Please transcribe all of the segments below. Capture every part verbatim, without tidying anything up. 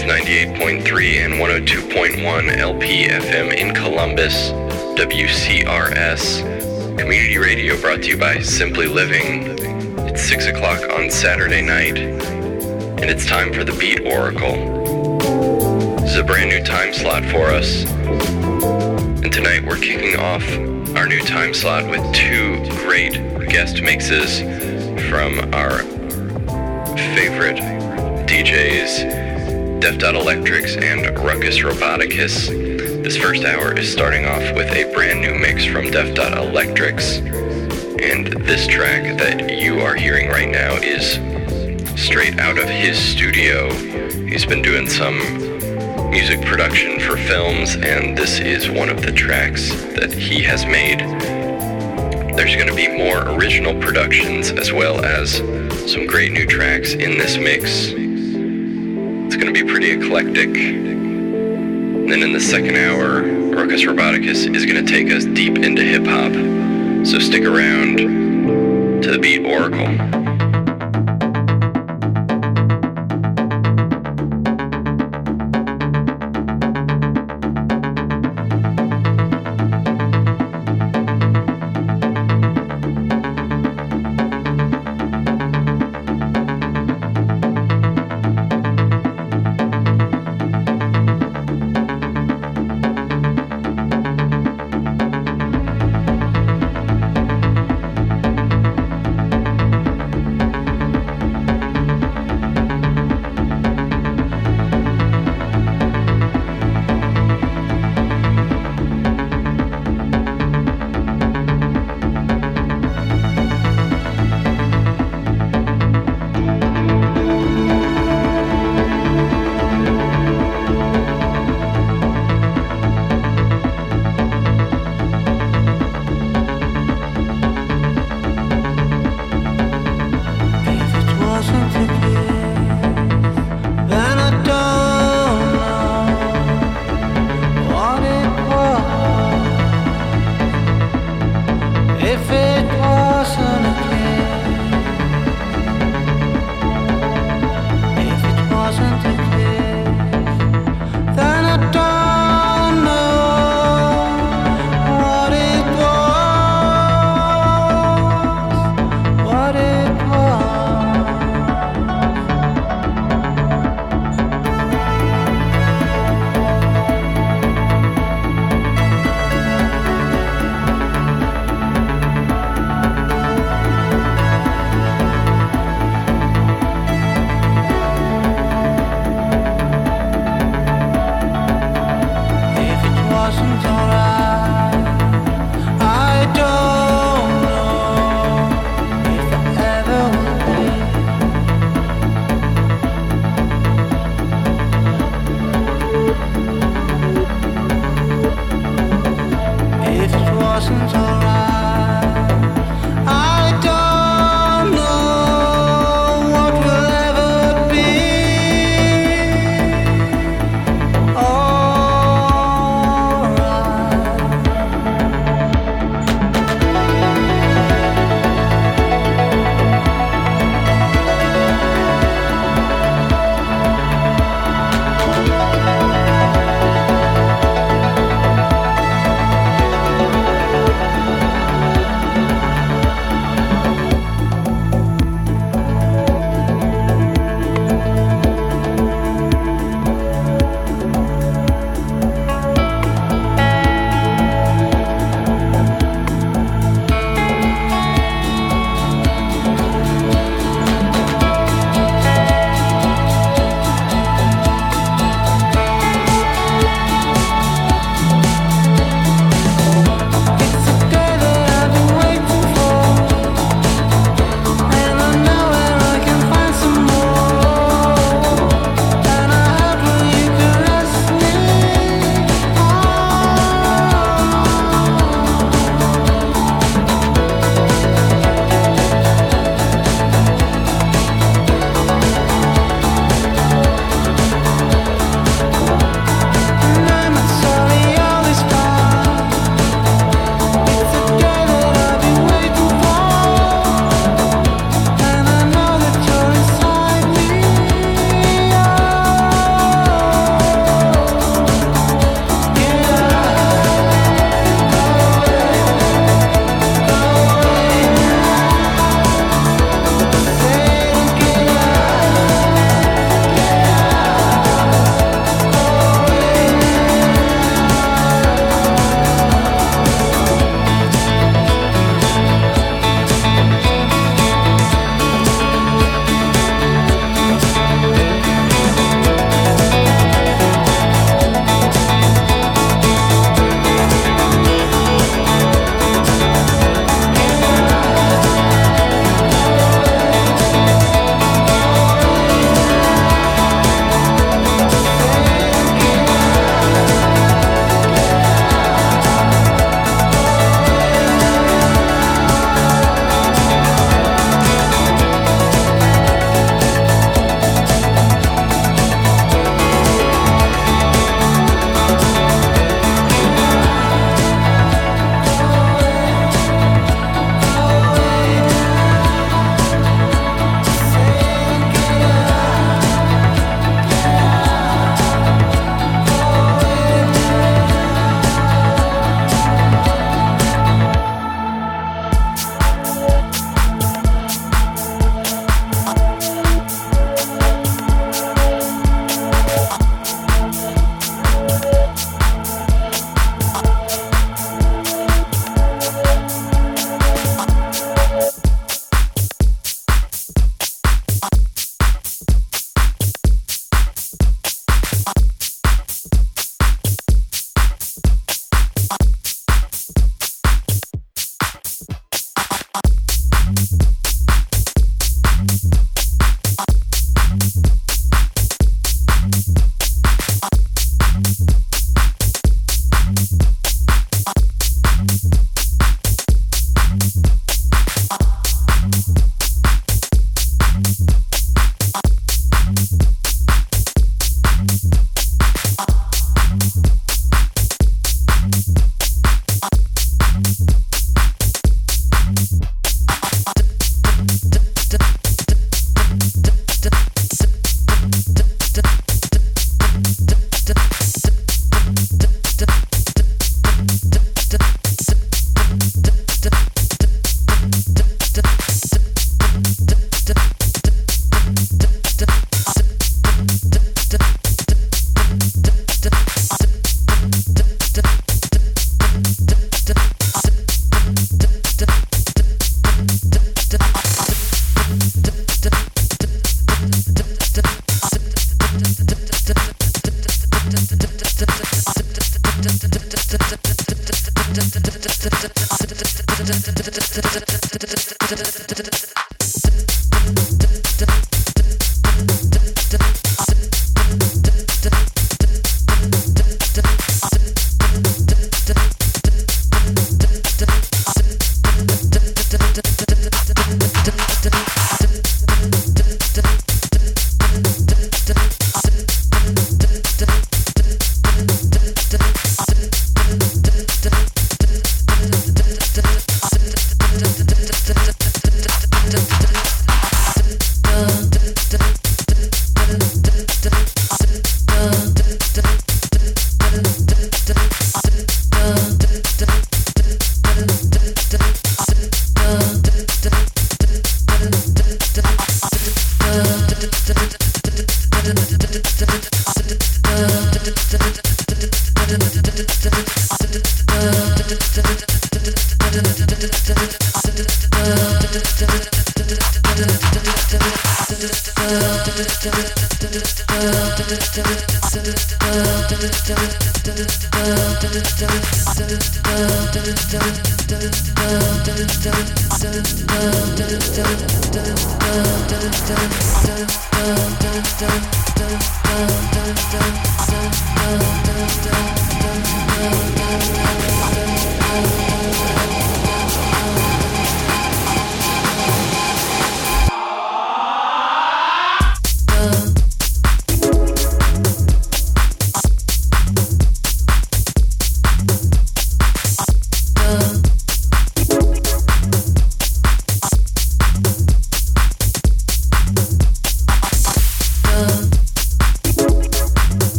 is ninety-eight point three and one oh two point one L P F M in Columbus, W C R S. Community radio brought to you by Simply Living. It's six o'clock on Saturday night, and it's time for the Beat Oracle. This is a brand new time slot for us, and tonight we're kicking off our new time slot with two great guest mixes from our favorite D Js, Deaf Dot Electrics and Ruckus Roboticus. This first hour is starting off with a brand new mix from Deaf Dot Electrics, and this track that you are hearing right now is straight out of his studio. He's been doing some music production for films, and this is one of the tracks that he has made. There's going to be more original productions as well as some great new tracks in this mix. It's going to be pretty eclectic. And then in the second hour, Ruckus Roboticus is going to take us deep into hip-hop. So stick around to the Beat Oracle.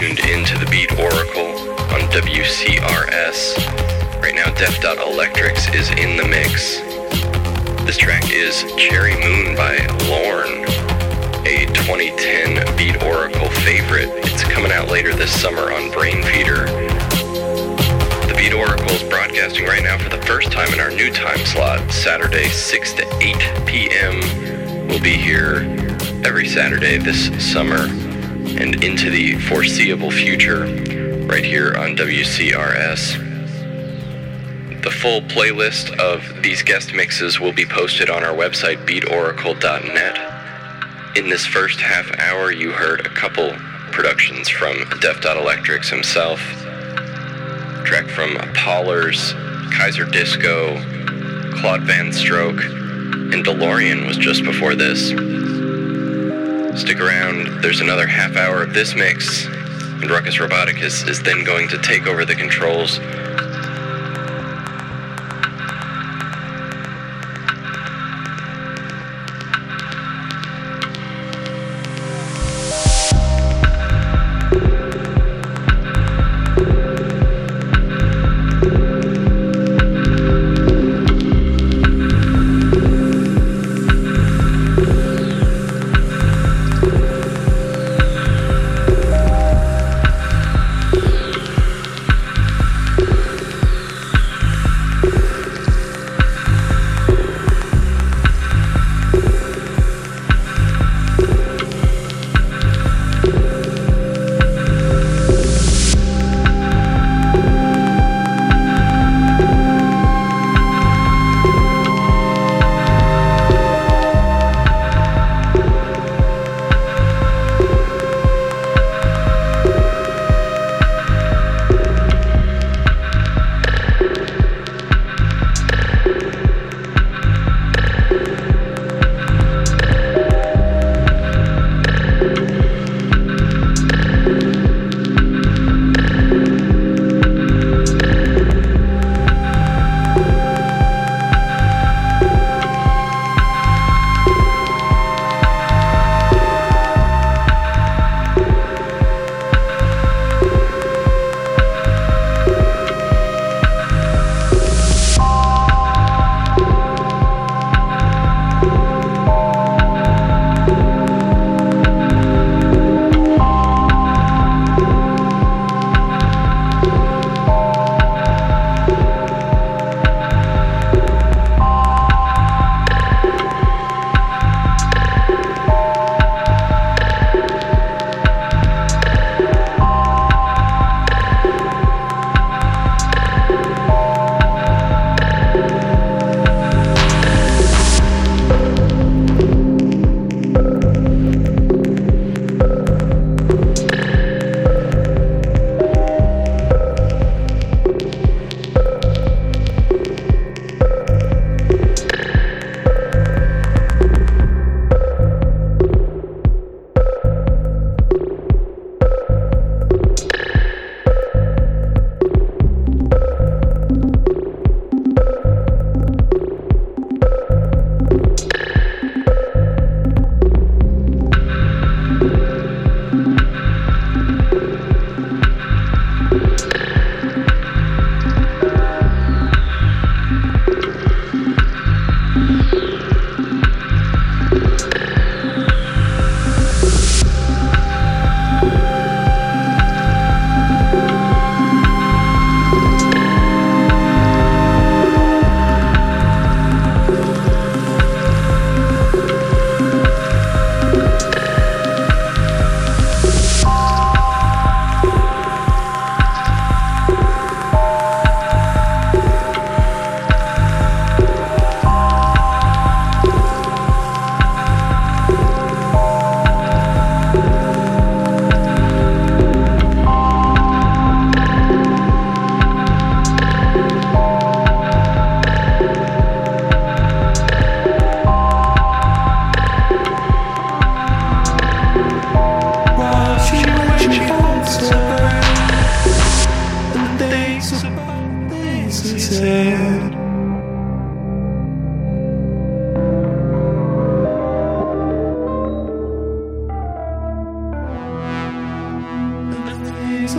tuned in to the Beat Oracle on W C R S. Right now, Deaf Dot Electrics is in the mix. This track is Cherry Moon by Lorne, a twenty ten Beat Oracle favorite. It's coming out later this summer on Brainfeeder. The Beat Oracle is broadcasting right now for the first time in our new time slot, Saturday six to eight p.m. We'll be here every Saturday this summer and into the foreseeable future, right here on W C R S. The full playlist of these guest mixes will be posted on our website, beat oracle dot net. In this first half hour, you heard a couple productions from Deaf Dot Electrics himself, a track from Pallers, Kaiser Disco, Claude Van Stroke, and Delorean was just before this. Stick around, there's another half hour of this mix, and Ruckus Roboticus is then going to take over the controls.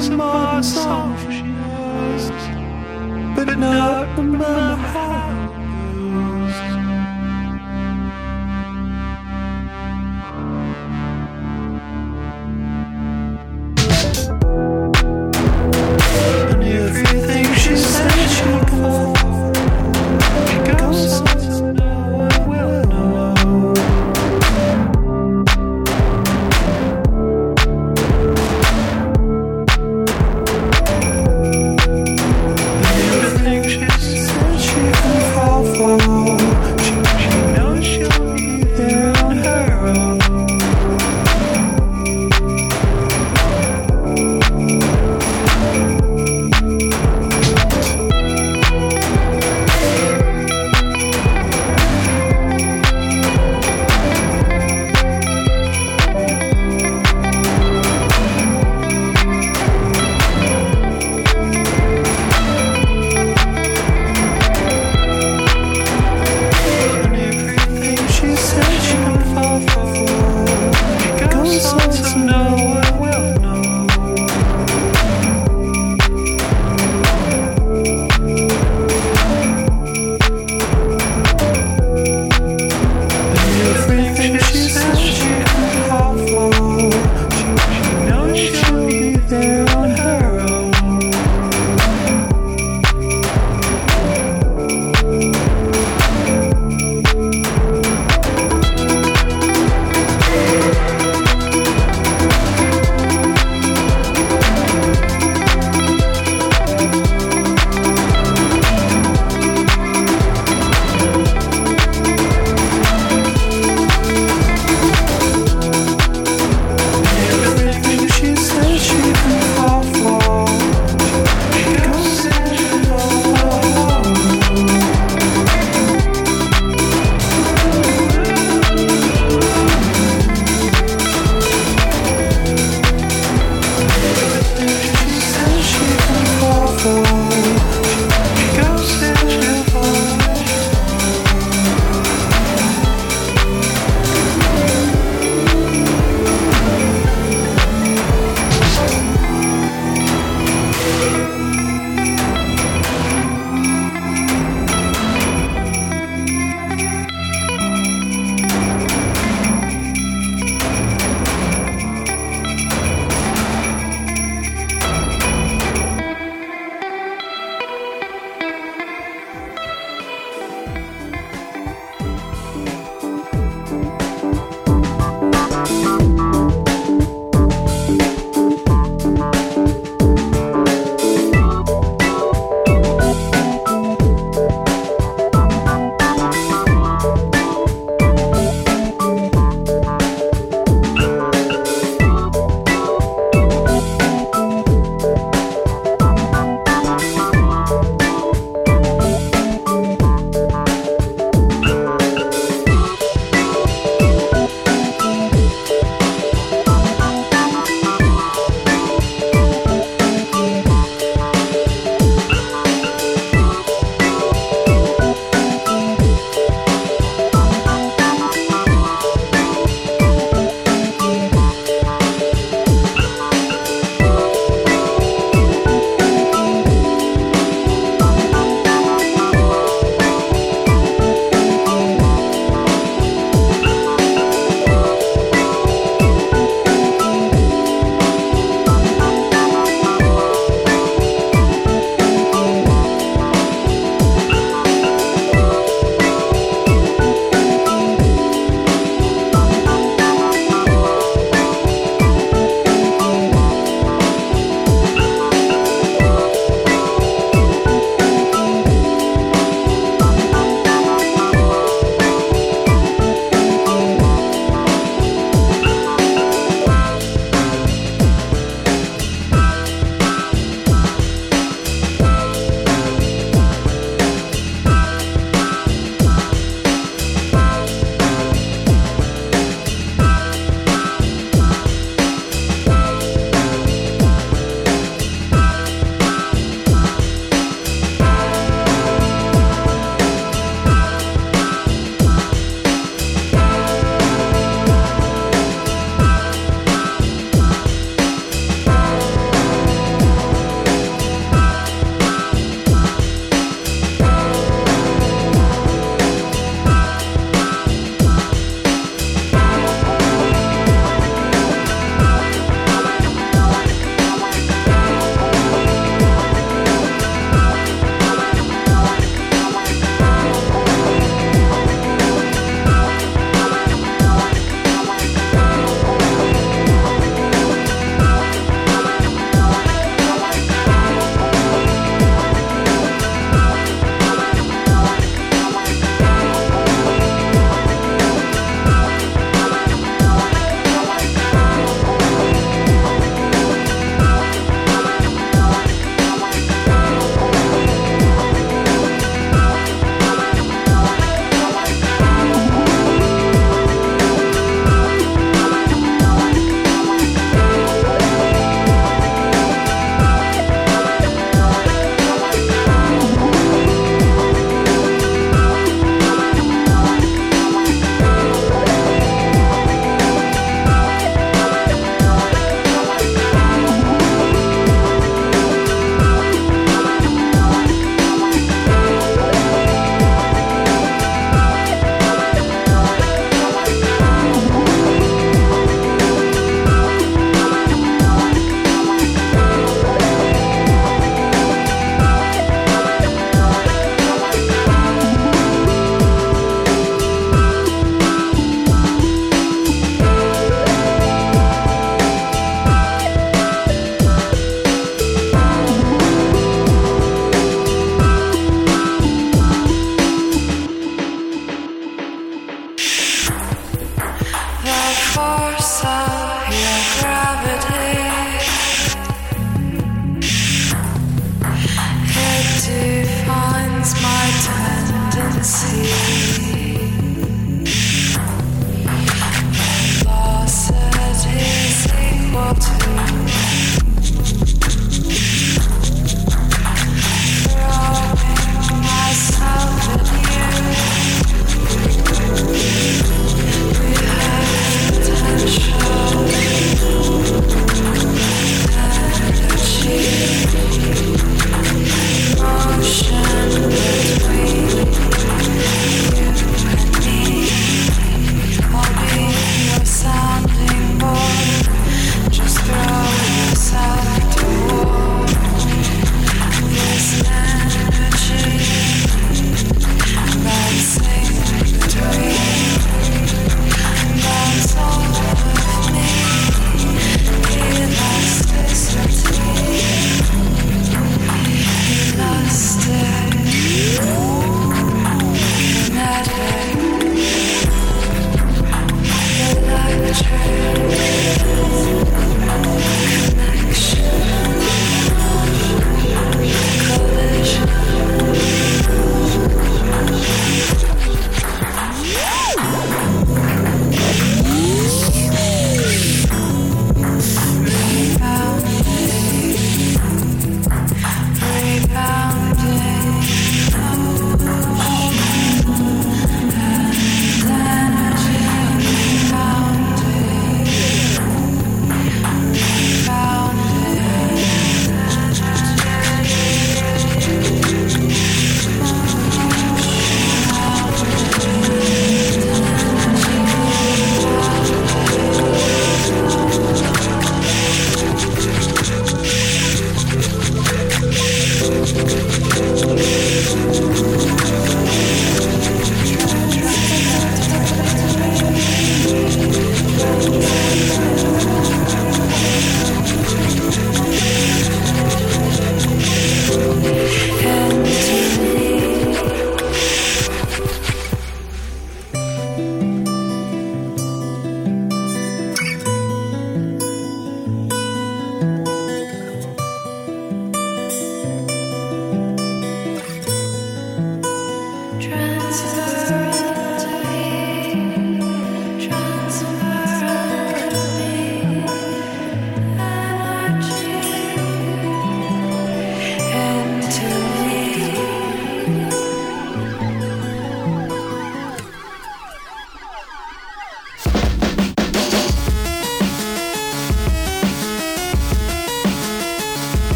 is my song, but not my house. And everything she said she'd go, she goes everything she said she'd go.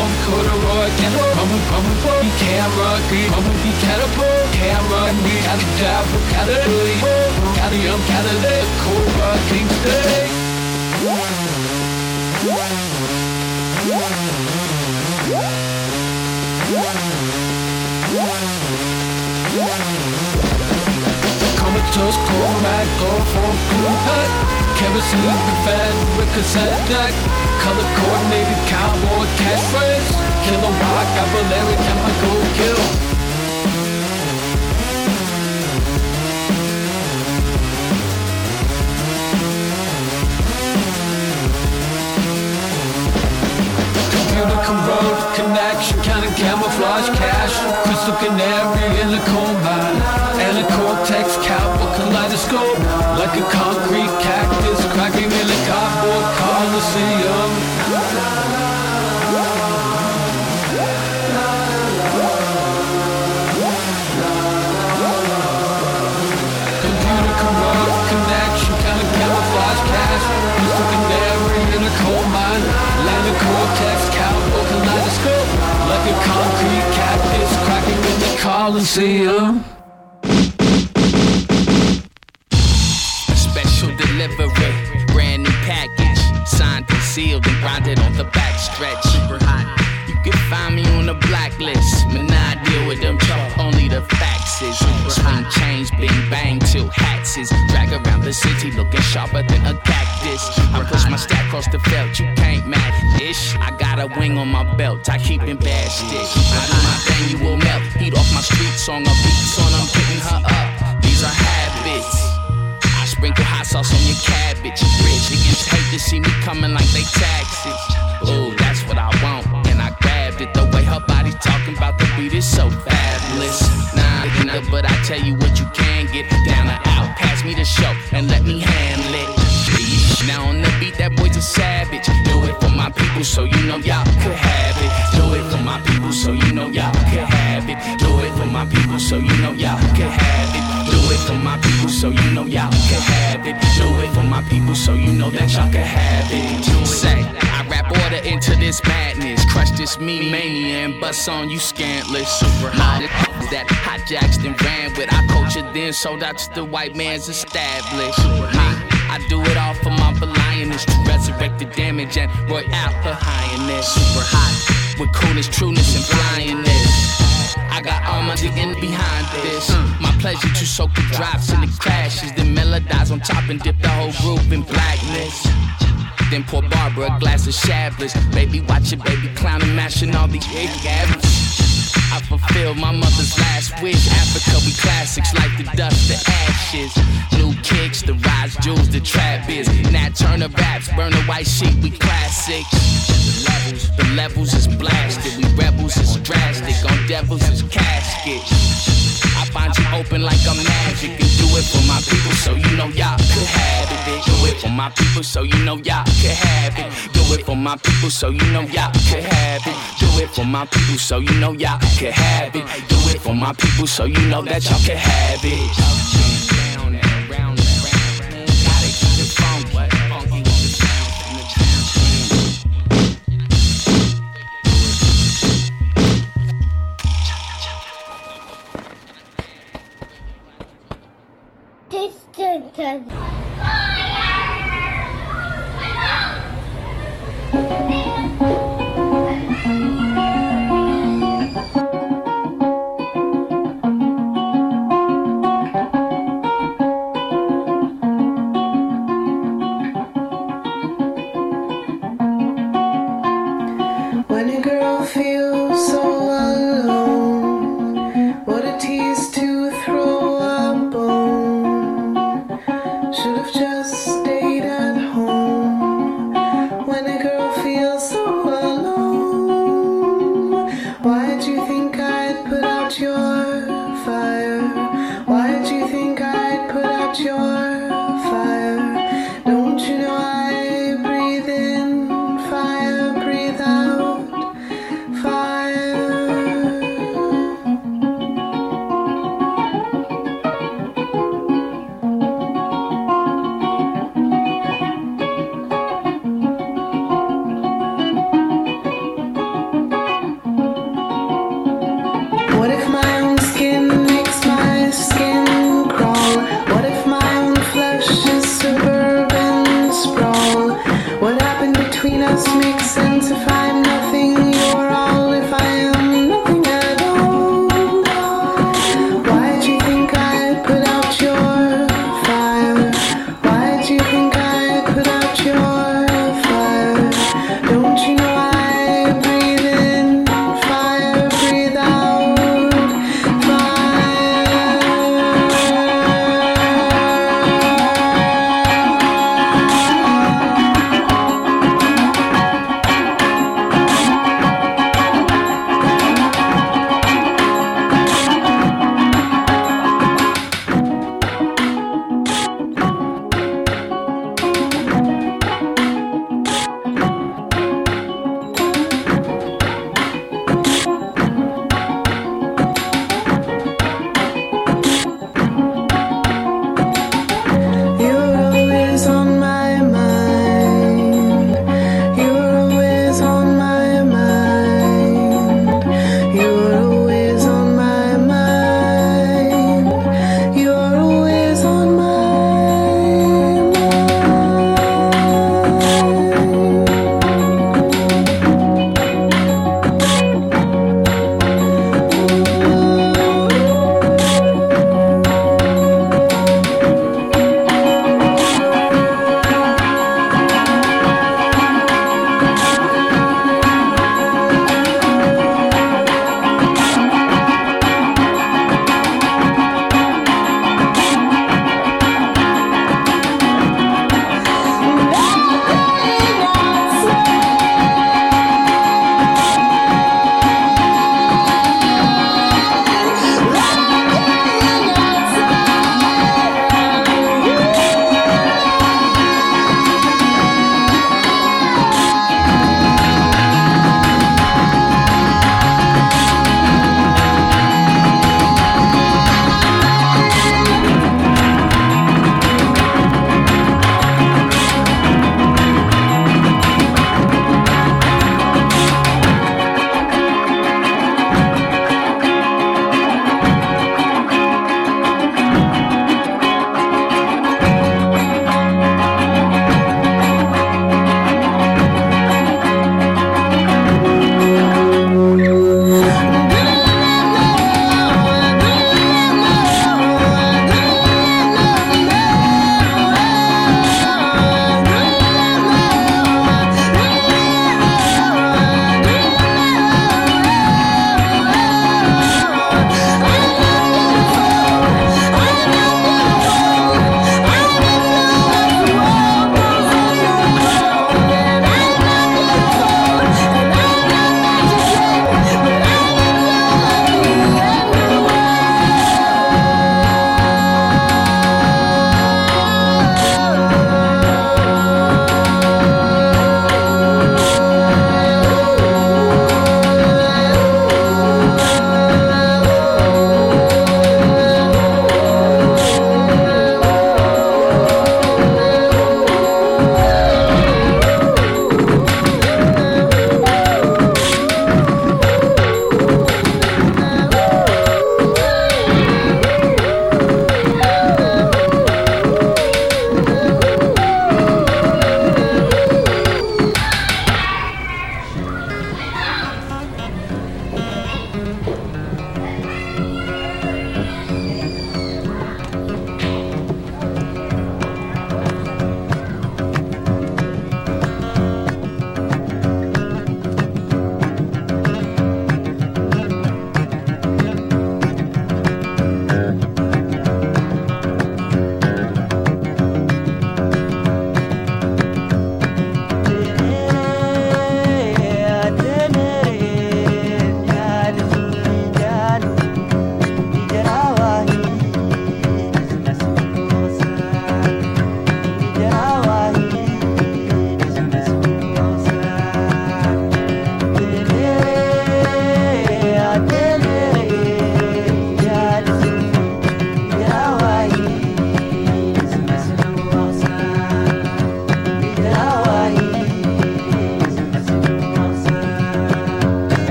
on corduroy camera. Roman, Roman, Roman, he can't rock, he Roman, he catapult, can't rock, we gotta die for Canada, Canada, I'm Canada, Cobra, King Day. Comatose, cold, rag, go for blue hut. Kerosene, fed with cassette deck. Color coordinated cowboy cat friends. Kill a rock, I Valeri, can I go kill? Computer corrode, connection, kind of camouflage cash. Crystal canary in the coal mine. And a cortex cowboy kaleidoscope. Like a concrete cactus, cracking in a cardboard coliseum. Computer corrupt connection, kind of camouflage cash. Crystal canary in a coal mine. Like a cortex cowboy kaleidoscope. Like a concrete cactus, cracking in the coliseum. Sealed and bonded on the backstretch, super hot. You can find me on the blacklist. Man, I deal with them tough, only the facts is swing change, bing bang till hats is drag around the city, looking sharper than a cactus. I push my stack across the felt, you can't match ish. I got a wing on my belt, I keep in bad stitch. I do my thing, you will melt. Heat off my street song, a beat song, I'm picking her up. These are habits. Sprinkle hot sauce on your cabbage. Rich niggas hate to see me coming like they taxes. Ooh, that's what I want, and I grabbed it. The way her body talking about the beat is so fabulous. Nah, nigga, but I tell you what you can get. Down and out, pass me the show, and let me handle it. Now on the beat, that boy's a savage. Do it for my people, so you know y'all could have it. Do it for my people, so you know y'all could have it. Do it for my people, so you know y'all could have it. Do it for my people, so you know y'all can have it. Do it for my people, so you know that y'all can have it. Say, I rap order into this madness. Crush this me mania and bust on you scantless. Super hot that hijacks then ran with. I culture then sold out to the white man's established. I, I do it all for my belioness to resurrect the damage and roy out the highness. Super hot with coolness, trueness, and flyingness. I got all my D N A behind this. My pleasure to soak the drops and the crashes, then melodize on top and dip the whole group in blackness. Then pour Barbara a glass of Chablis. Baby watch it, baby clown and mashing all the egg habits. I fulfilled my mother's last wish. Africa, we classics like the dust, the ashes. New kicks, the rise, jewels, the trap is. Nat Turner raps, burn the white sheet, we classics. Levels. The levels is blasted, we rebels is drastic, on devils is casket. I find you open like a magic, and do it for my people so you know y'all could have it. Do it for my people so you know y'all could have it. Do it for my people so you know y'all could have it. Do it for my people so you know y'all could have it. Do it for my people so you know that y'all could have it. Should have just stayed at home. When a girl feels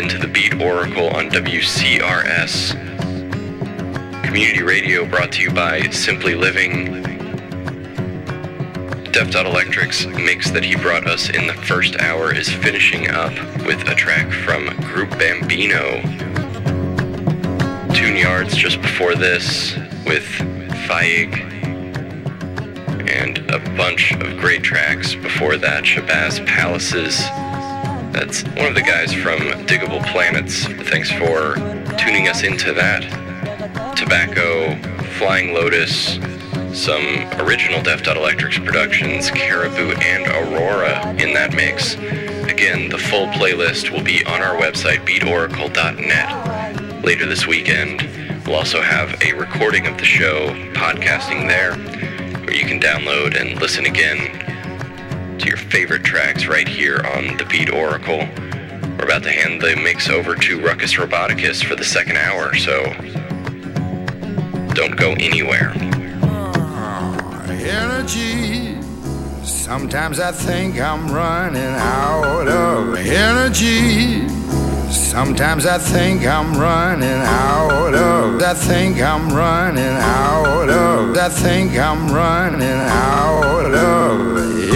tuned into the Beat Oracle on W C R S. Community radio brought to you by Simply Living. Deaf Dot Electrics mix that he brought us in the first hour is finishing up with a track from Group Bombino. Tune Yards just before this with Fayeg. And a bunch of great tracks before that. Shabazz Palaces. That's one of the guys from Digable Planets. Thanks for tuning us into that. Tobacco, Flying Lotus, some original Deaf Dot Electrics productions, Caribou and Aurora in that mix. Again, the full playlist will be on our website, beat oracle dot net, later this weekend. We'll also have a recording of the show, podcasting there, where you can download and listen again to your favorite tracks right here on the Beat Oracle. We're about to hand the mix over to Ruckus Roboticus for the second hour, so don't go anywhere. Oh, energy. Sometimes I think I'm running out of energy. Sometimes I think I'm running out of, I think I'm running out of, I think I'm running out of energy.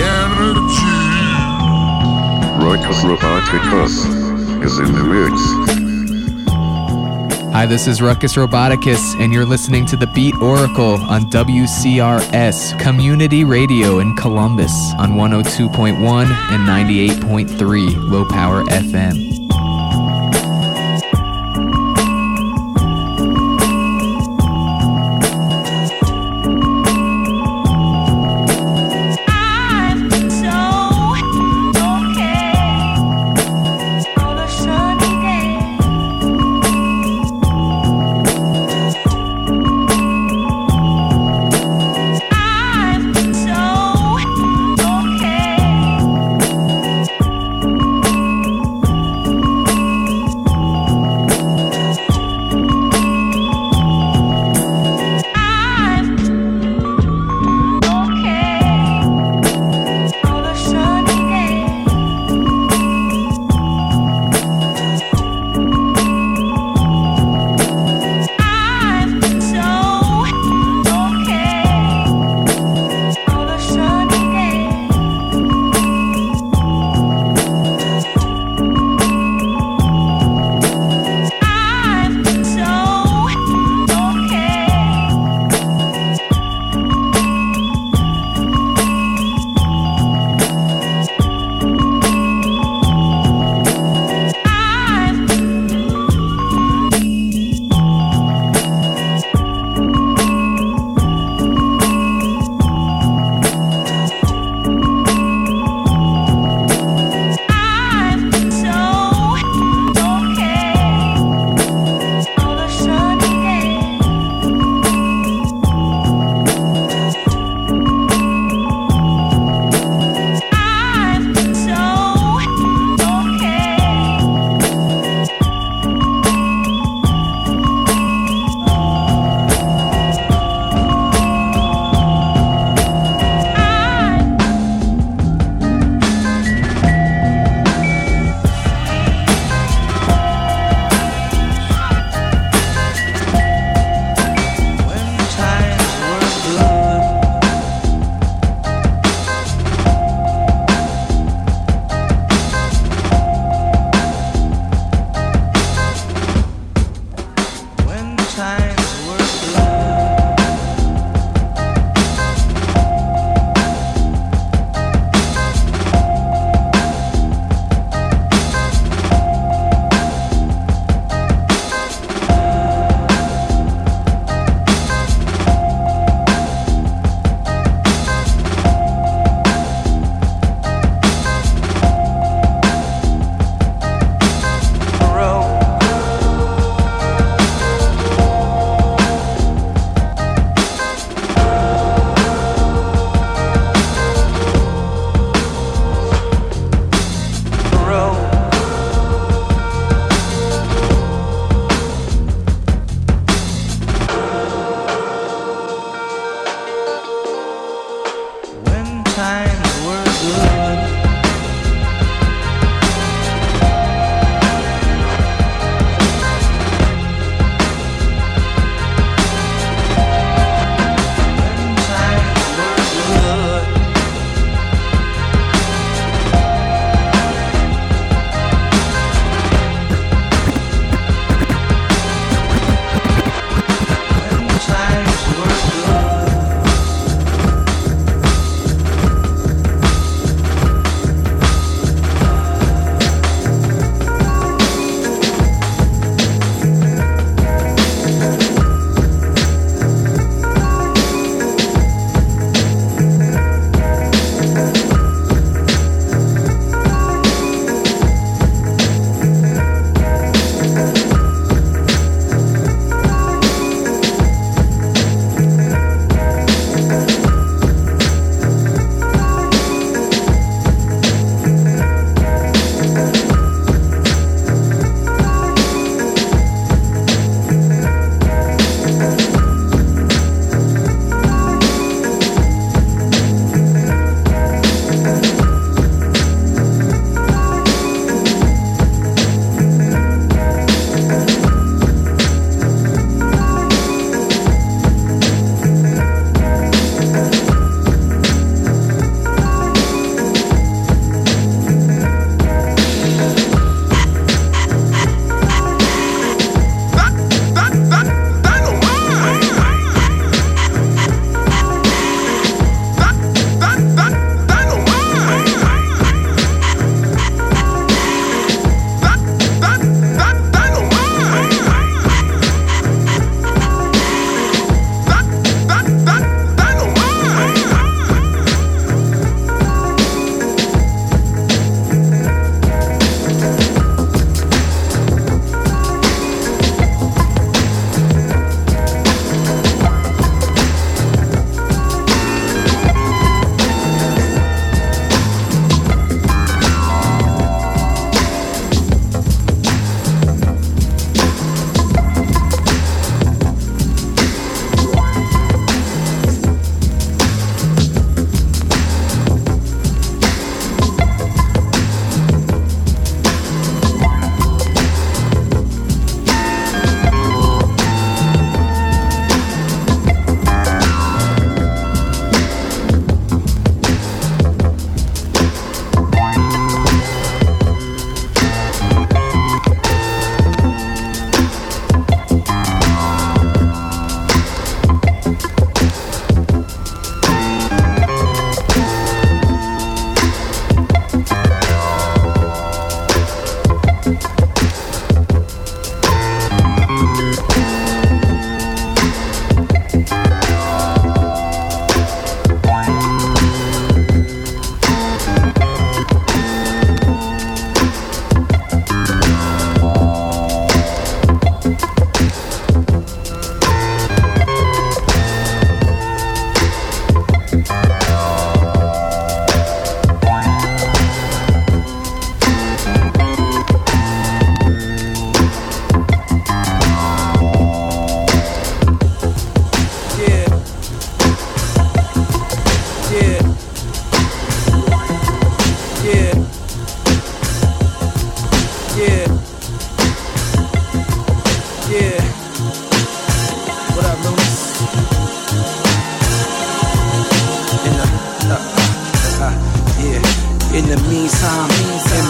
Ruckus Roboticus is in the mix. Hi, this is Ruckus Roboticus, and you're listening to the Beat Oracle on W C R S, Community Radio in Columbus, on one oh two point one and ninety-eight point three Low Power F M.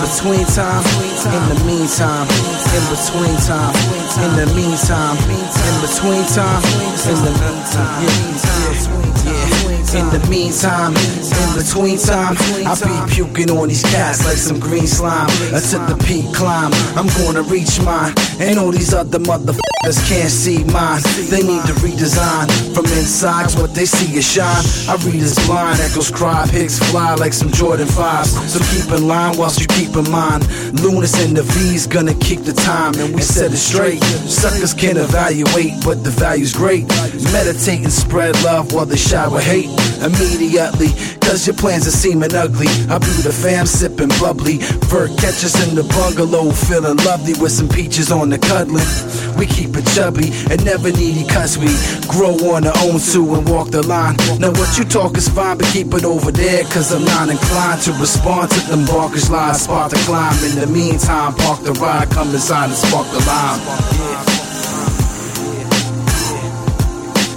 between time, in the meantime, in between time, in the meantime, in between time, in the meantime, yeah. In the meantime, in between time, I be puking on these cats like some green slime. Until the peak climb, I'm gonna reach mine, and all these other motherfuckers can't see mine. They need to redesign from inside, 'cause what they see is shine. I read as blind, echoes cry, pigs fly like some Jordan fives. So keep in line whilst you keep in mind, Lunas and the V's gonna kick the time, and we set it straight. Suckers can evaluate, but the value's great. Meditate and spread love while they shower hate immediately, 'cause your plans are seeming ugly. I be the fam sipping bubbly, fur catchers in the bungalow feeling lovely with some peaches on the cuddling. We keep it chubby and never needy, 'cause we grow on our own too and walk the line. Now what you talk is fine, but keep it over there, 'cause I'm not inclined to respond to them barkish lies. Spark the climb, in the meantime, park the ride, come inside and spark the lime. Yeah.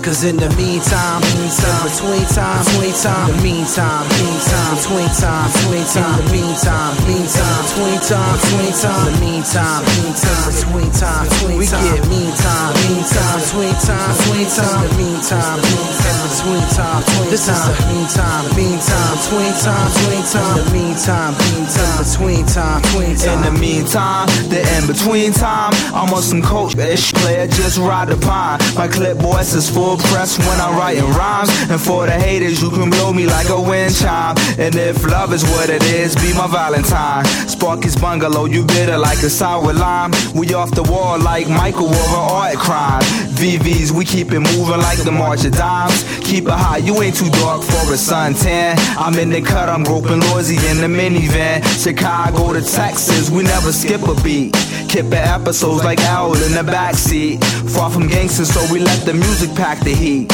'Cause in the meantime, meantime, between time, between time, the meantime, meantime, between time, between time, the meantime, meantime, between time, between time, the meantime, meantime, between time, we get meantime, meantime, between time, between time, the meantime, between time, this is the meantime, meantime, between time, between time, the meantime, meantime, between time, between time. In the meantime, the in between time, I'm on some coach bitch player, just ride the pine. My clipboard is full. Press when I'm writing rhymes, and for the haters you can blow me like a wind chime. And if love is what it is, be my Valentine. Sparky's bungalow, you bitter like a sour lime. We off the wall like Michael or an art crime. V Vs, we keep it moving like the March of Dimes. Keep it high, you ain't too dark for a suntan. I'm in the cut, I'm groping Lawsy in the minivan. Chicago to Texas, we never skip a beat. Kipping episodes like Owl in the backseat. Far from gangsters, so we let the music pack the heat.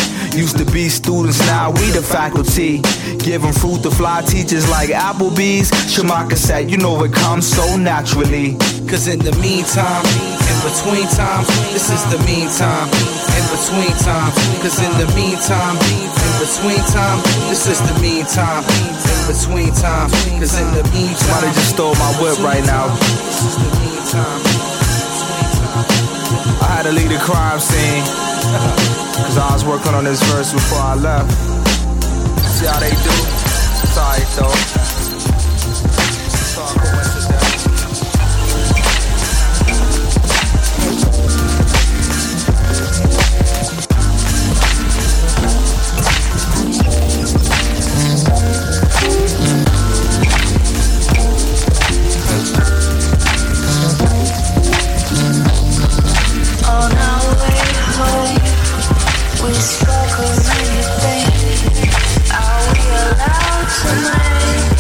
Used to be students, now we the faculty. Giving fruit to fly teachers like Applebee's. Shamaka said, you know it comes so naturally. 'Cause in the meantime, in between time, this is the meantime, in between time. 'Cause in the meantime, in between time, this is the meantime, in between time. 'Cause in the meantime, somebody just stole my whip right now. This is the meantime. I had to leave the crime scene. 'Cause I was working on this verse before I left. See how they do? It's alright though. It's all coincidence. Oh now we hold. We spoke of anything. Are we allowed to make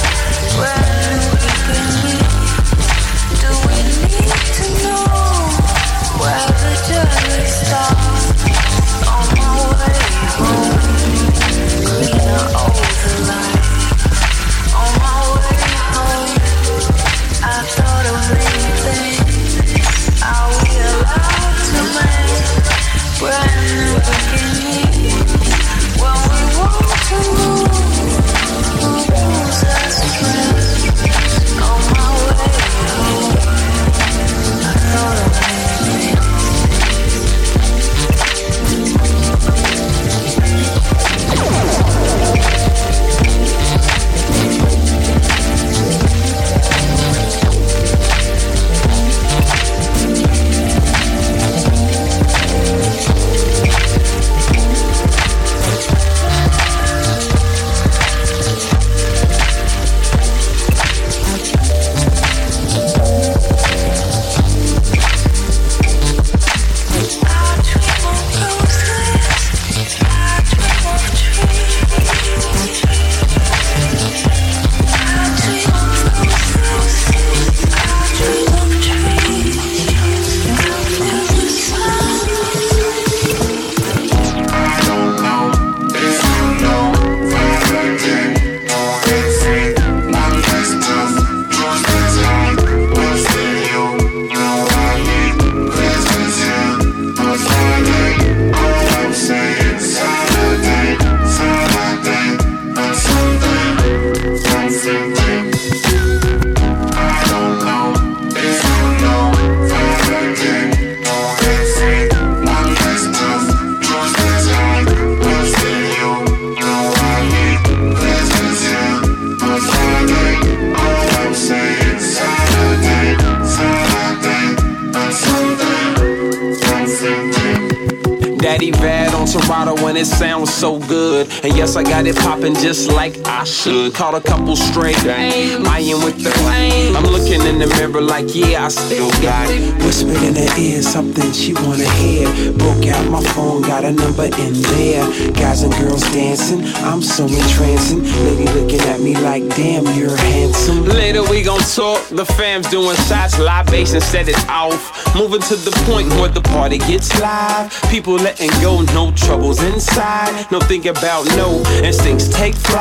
Avad on Serato and it sounds so good. And yes, I got it popping just like I should. Caught a couple straight, lying with the claim. I'm looking in the mirror like, yeah, I still got it. Whispered in her ear something she wanna hear. Broke out my phone, got a number in there. Guys and girls dancing, I'm so entrancing. Lady looking at me like, damn, you're handsome. Later we gon' talk, the fam's doing shots, libation, set it off. Moving to the point where the party gets live. People letting go, no troubles inside. No thinking about no, instincts take flight.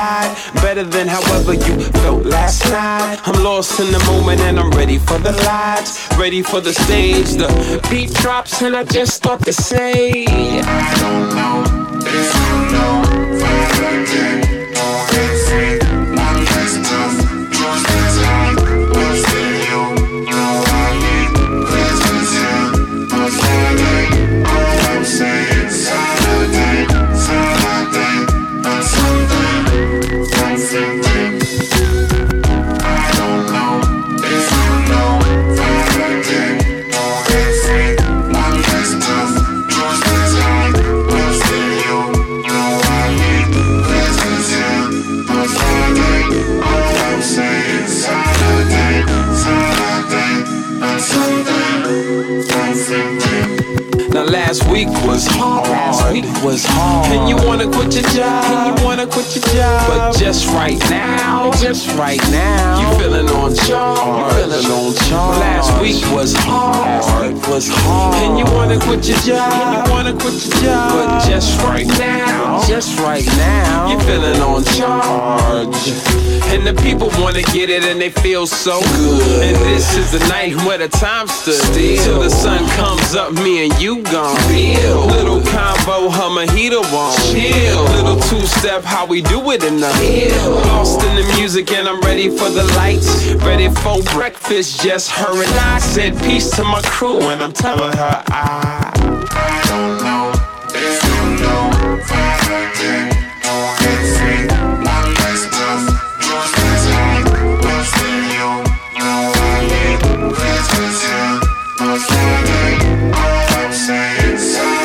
Better than however you felt last night. I'm lost in the moment and I'm ready for the lights. Ready for the stage, the beat drops and I just start to say, I don't know if you know what I did or if it was just just as I Last week was hard. Last week was hard. And you wanna quit your job. And you wanna quit your job. But just right now, just right now, you feeling on charge. You feeling on charge. Last week was hard. Last week was hard. And you wanna quit your job. And you wanna quit your job. But just right now, just right now, you feeling on charge. And the people wanna get it and they feel so good. And this is the night where the time stood still. Till the sun comes up, me and you gone. Feel. Little combo, her mojito on chill. Little two-step, how we do it in the hill. Lost in the music and I'm ready for the lights. Ready for breakfast, just her and I. Said peace to my crew and I'm telling her I I don't know if you know what I did or if it was just as I was with you. Now I need this with you. What's happening? All I'm saying. Let's go.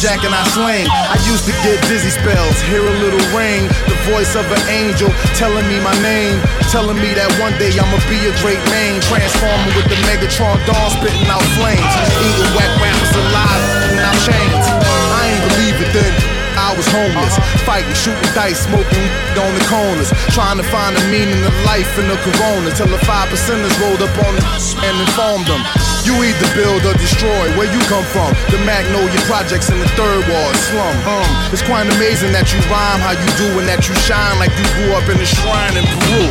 Jack and I slang. I used to get dizzy spells, hear a little ring, the voice of an angel telling me my name, telling me that one day I'ma be a great man, transforming with the Megatron doll spitting out flames, eating whack rappers alive and I changed. I ain't believe it then, I was homeless, fighting, shooting dice, smoking on the corners, trying to find the meaning of life in the corona, till the five percenters rolled up on the and informed them. You either build or destroy, where you come from. The Magnolia Projects in the third ward slum. Um, it's quite amazing that you rhyme how you do and that you shine like you grew up in a shrine in Peru.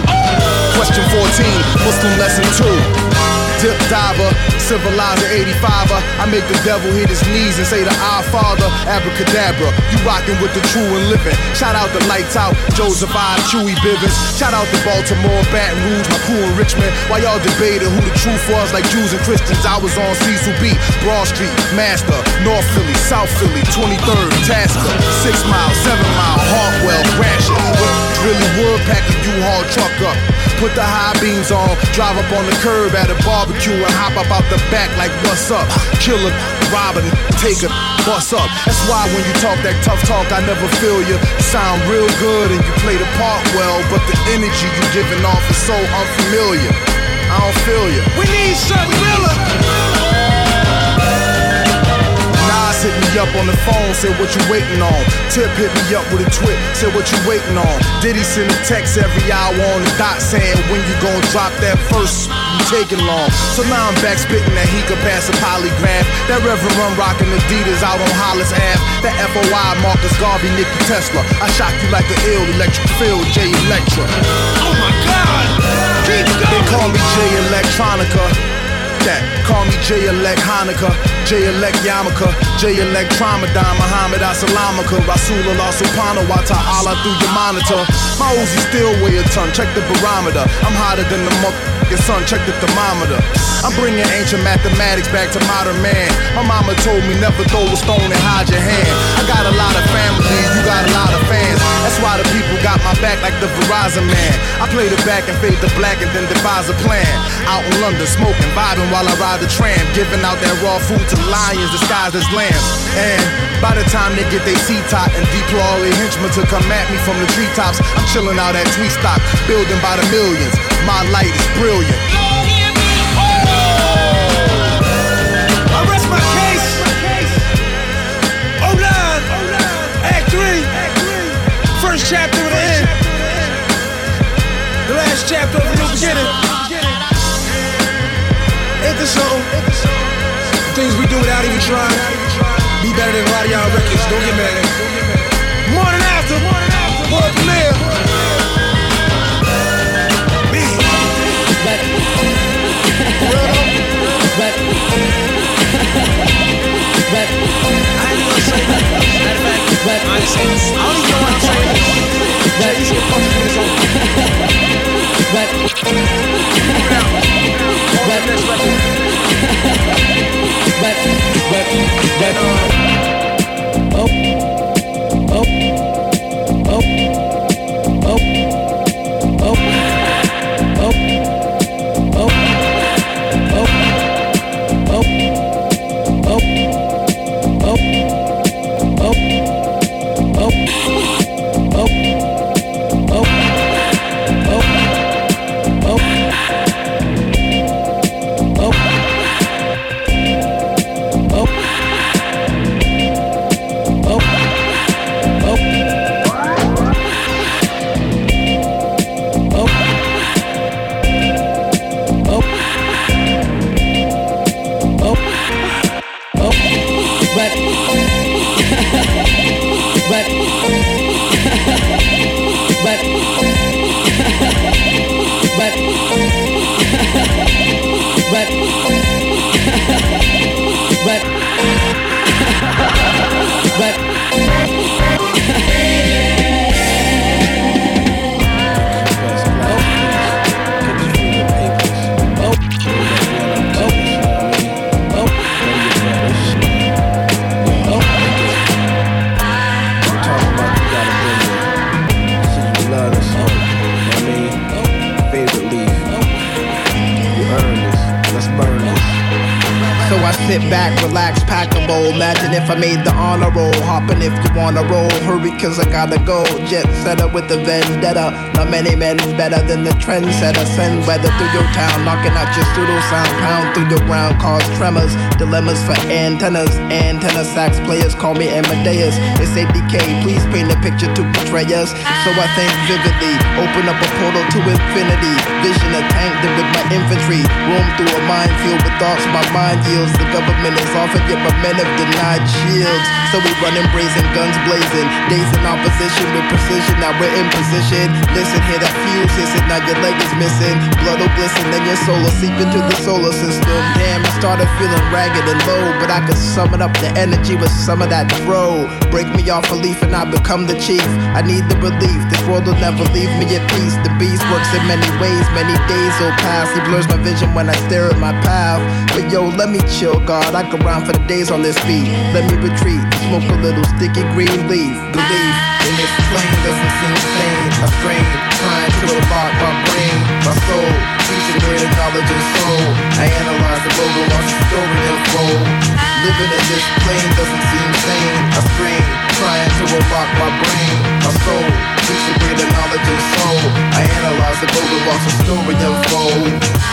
Question fourteen, Muslim lesson two. Dip diver, civilizer eighty-fiver. I make the devil hit his knees and say to our father, abracadabra. You rockin' with the true and living. Shout out to Lights Out, Joseph I, Chewy Bivens. Shout out to Baltimore, Baton Rouge, my crew in Richmond. While y'all debating who the truth was like Jews and Christians, I was on Cecil Beat, Broad Street, Master, North Philly, South Philly, twenty-third, Tasker, six mile, seven mile, Hartwell, Gratiot. Really would pack a U-Haul truck up. Put the high beams on, drive up on the curb at a barbecue and hop up out the back like what's up. Kill a, rob a, take a, bust up. That's why when you talk that tough talk, I never feel you. You sound real good and you play the part well, but the energy you giving off is so unfamiliar. I don't feel you. We need something realer. Hit me up on the phone, said what you waiting on. Tip hit me up with a twit, said what you waiting on. Diddy send a text every hour on the dot saying when you gon' drop that first, you taking long. So now I'm back spitting that he could pass a polygraph. That Reverend Run rockin' Adidas out on Hollis Ave. That F O I Marcus Garvey, Nicky Tesla. I shock you like an ill electric field, Jay Electra. Oh my God, keep going. They call me Jay Electronica. That. Call me Jay Elect Hanukkah, Jay Elect Yarmulke, Jay Elect Tramadan, Muhammad Asalamaka, Rasulullah Subhanahu wa Ta'ala through your monitor. My Uzi still weigh a ton, check the barometer. I'm hotter than the motherfucking sun, check the thermometer. I'm bringing ancient mathematics back to modern man. My mama told me never throw a stone and hide your hand. I got a lot of family, you got a lot of fans. That's why the people got my back like the Verizon man. I play the back and fade the black and then devise a plan. Out in London, smoking, vibing while I ride the tram, giving out that raw food to lions disguised as lambs. And by the time they get their seat top and deploy all their henchmen to come at me from the treetops, I'm chilling out at Tweet Stock, building by the millions. My light is brilliant. Oh, I rest my case. oh nine, Act three, first chapter of the end, the last chapter of the new beginning. The song, the things we do without even trying. Be better than a lot of y'all records. Don't get mad. More than after, more than after. World premiere. Me. But, but, but, I ain't gonna say that. Matter of fact, but I only know what I'm saying. But these are fucking things on. But. But, but, but, but, oh, oh, oh, oh, oh, oh, oh, oh, oh, oh, oh, oh. back, relax, pack a bowl. Imagine if I made the honor roll. Hoppin' if you wanna roll. Hurry, cause I gotta go. Jet setter with a vendetta. Not many men's better than the trendsetter. Send weather through your town, knocking out your pseudo sound. Pound through your ground, cause tremors. Dilemmas for antennas. Antenna sax players call me Amadeus. It's A D K, please paint a picture to portray us. So I think vividly. Open up a portal to infinity. Vision a tank then with my infantry. Roam through a minefield with thoughts my mind yields. The government is often yet my men have denied shields. So we running brazen, guns blazing. Days in opposition with precision. Now we're in position. Listen, hear that fuse hissing. Now your leg is missing. Blood will glisten. Then your soul will seep into the solar system. Damn, I started feeling ragged and low. But I could summon up the energy with some of that throw. Break me off a leaf and I become the chief. I need the relief. This world will never leave me at peace. The beast works in many ways. Many days will pass. He blurs my vision when I stare at my path. But yo, let me chill, God. I could rhyme for days on this beat. Let me retreat. Smoke a little sticky green leaf. Believe in this plane doesn't seem sane. A strain trying to unlock my brain, my soul. Teaching greater knowledge and soul. I analyze the road and watch the story unfold. Living in this plane doesn't seem sane. A strain trying to unlock my brain, my soul. Teaching greater knowledge and soul. I analyze the road and watch the story unfold.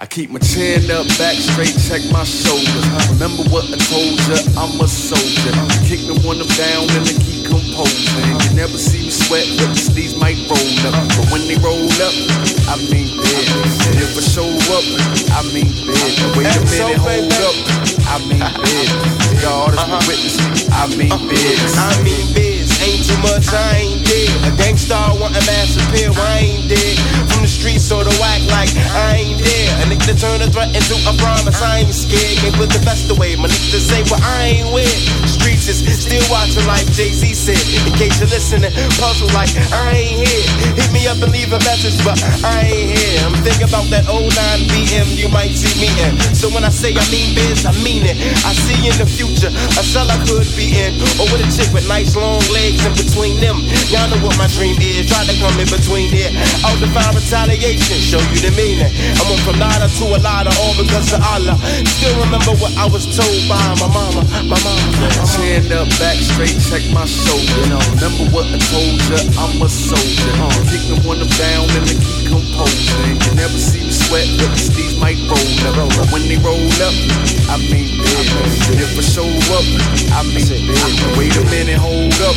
I keep my chin up, back straight, check my shoulders. Remember what I told ya, I'm a soldier. Kick the one up down and I keep composing. You never see me sweat, but these sleeves might roll up. But when they roll up, I mean business. And if I show up, I mean business. Wait a minute, hold up, I mean business. Y'all that's my witness, I mean business. I mean business. Ain't too much, I ain't dead. A gangstar want a mass appeal, I ain't dead. From the streets, so to act like I ain't there. A nigga to turn a threat into a promise, I ain't scared. Can't put the best away, my nigga to say what I ain't with. Streets is still watching like Jay-Z said. In case you're listening, puzzle like I ain't here. Hit me up and leave a message, but I ain't here. I'm thinking about that oh nine B M you might see me in. So when I say I mean biz, I mean it. I see in the future a cell I could be in, or with a chick with nice long legs in between them. Y'all know what my dream is. Try to come in between there. I'll define retaliation, show you the meaning. I went from nada to a lot of all because of Allah. Still remember what I was told by my mama, my mama. Chin up, back straight, check my shoulder. Remember what I told ya, I'm a soldier. Kick the one up down and I keep composing. You never see me sweat, but these sleeves might roll up. When they roll up, I mean business. And if I show up, I mean business. Wait a minute, hold up.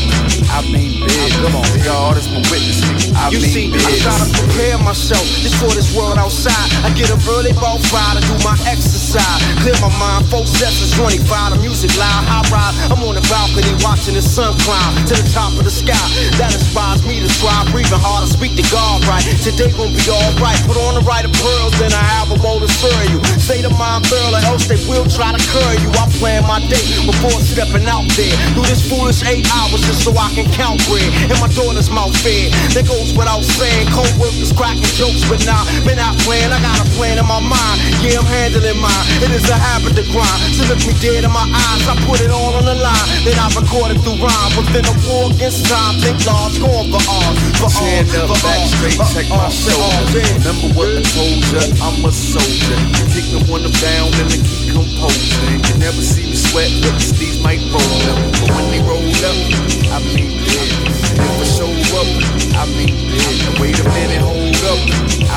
I mean big, come on, y'all, that's my witness. I you mean see, big. I try to prepare myself just for this world outside. I get up early, about five to do my exercise. Clear my mind, four sets of twenty-five, the music loud. I ride, I'm on the balcony watching the sun climb to the top of the sky. That inspires me to try, breathing hard, I speak to God right. Today gon' be alright, put on a right of pearls and an album on the cereal. Stay to mind thorough, or else they will try to curl you. I plan my day before stepping out there. Through this foolish eight hours just so I can count bread, and my daughter's mouth fed. That goes without saying. Co-workers cracking jokes, but nah, been out playing. I got a plan in my mind. Yeah, I'm handling mine. It is a habit to grind. She look me dead in my eyes. I put it all on the line. Then I recorded through rhyme. Within a war against time, think laws going for all, for all, stand up, for back all, straight, for check all, my shoulders. Remember what I told ya? I'm a soldier. Kick the one up down and I keep composing. You never see me sweat, but the sleeves might roll up. But when they roll up, I I mean business. If I show up, I mean business. Wait a minute, hold up,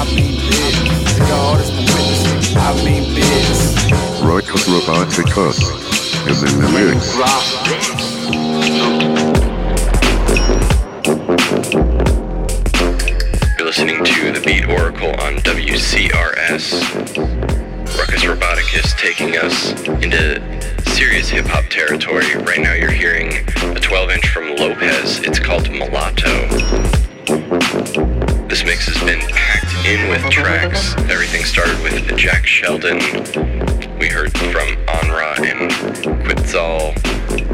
I mean business. Y'all, that's my witness, I mean business. Ruckus Roboticus is in the mix. You're listening to The Beat Oracle on W C R S. Ruckus Roboticus taking us into serious hip-hop territory. Right now you're hearing a twelve-inch from Lopez. It's called Mulatto. This mix has been packed in with tracks. Everything started with the Jack Sheldon. We heard from Onra and Quetzal,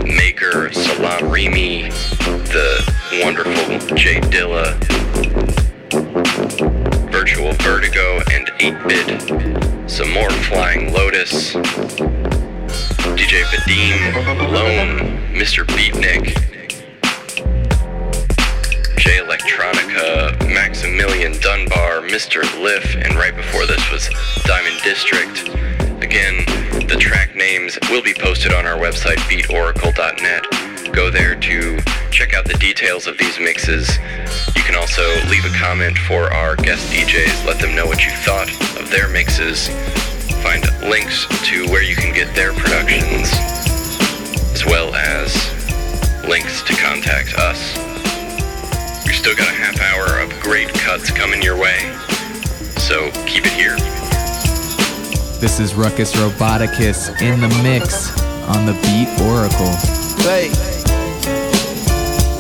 Maker, Salah Rimi, the wonderful Jay Dilla, Virtual Vertigo, and eight-Bit. Some more Flying Lotus, D J Vadim, Alone, Mister Beatnik, Jay Electronica, Maximilian Dunbar, Mister Liff, and right before this was Diamond District. Again, the track names will be posted on our website, beat oracle dot net. Go there to check out the details of these mixes. You can also leave a comment for our guest D Js. Let them know what you thought of their mixes. Find links to where you can get their productions, as well as links to contact us. We've still got a half hour of great cuts coming your way, so keep it here. This is Ruckus Roboticus in the mix on the Beat Oracle. Hey!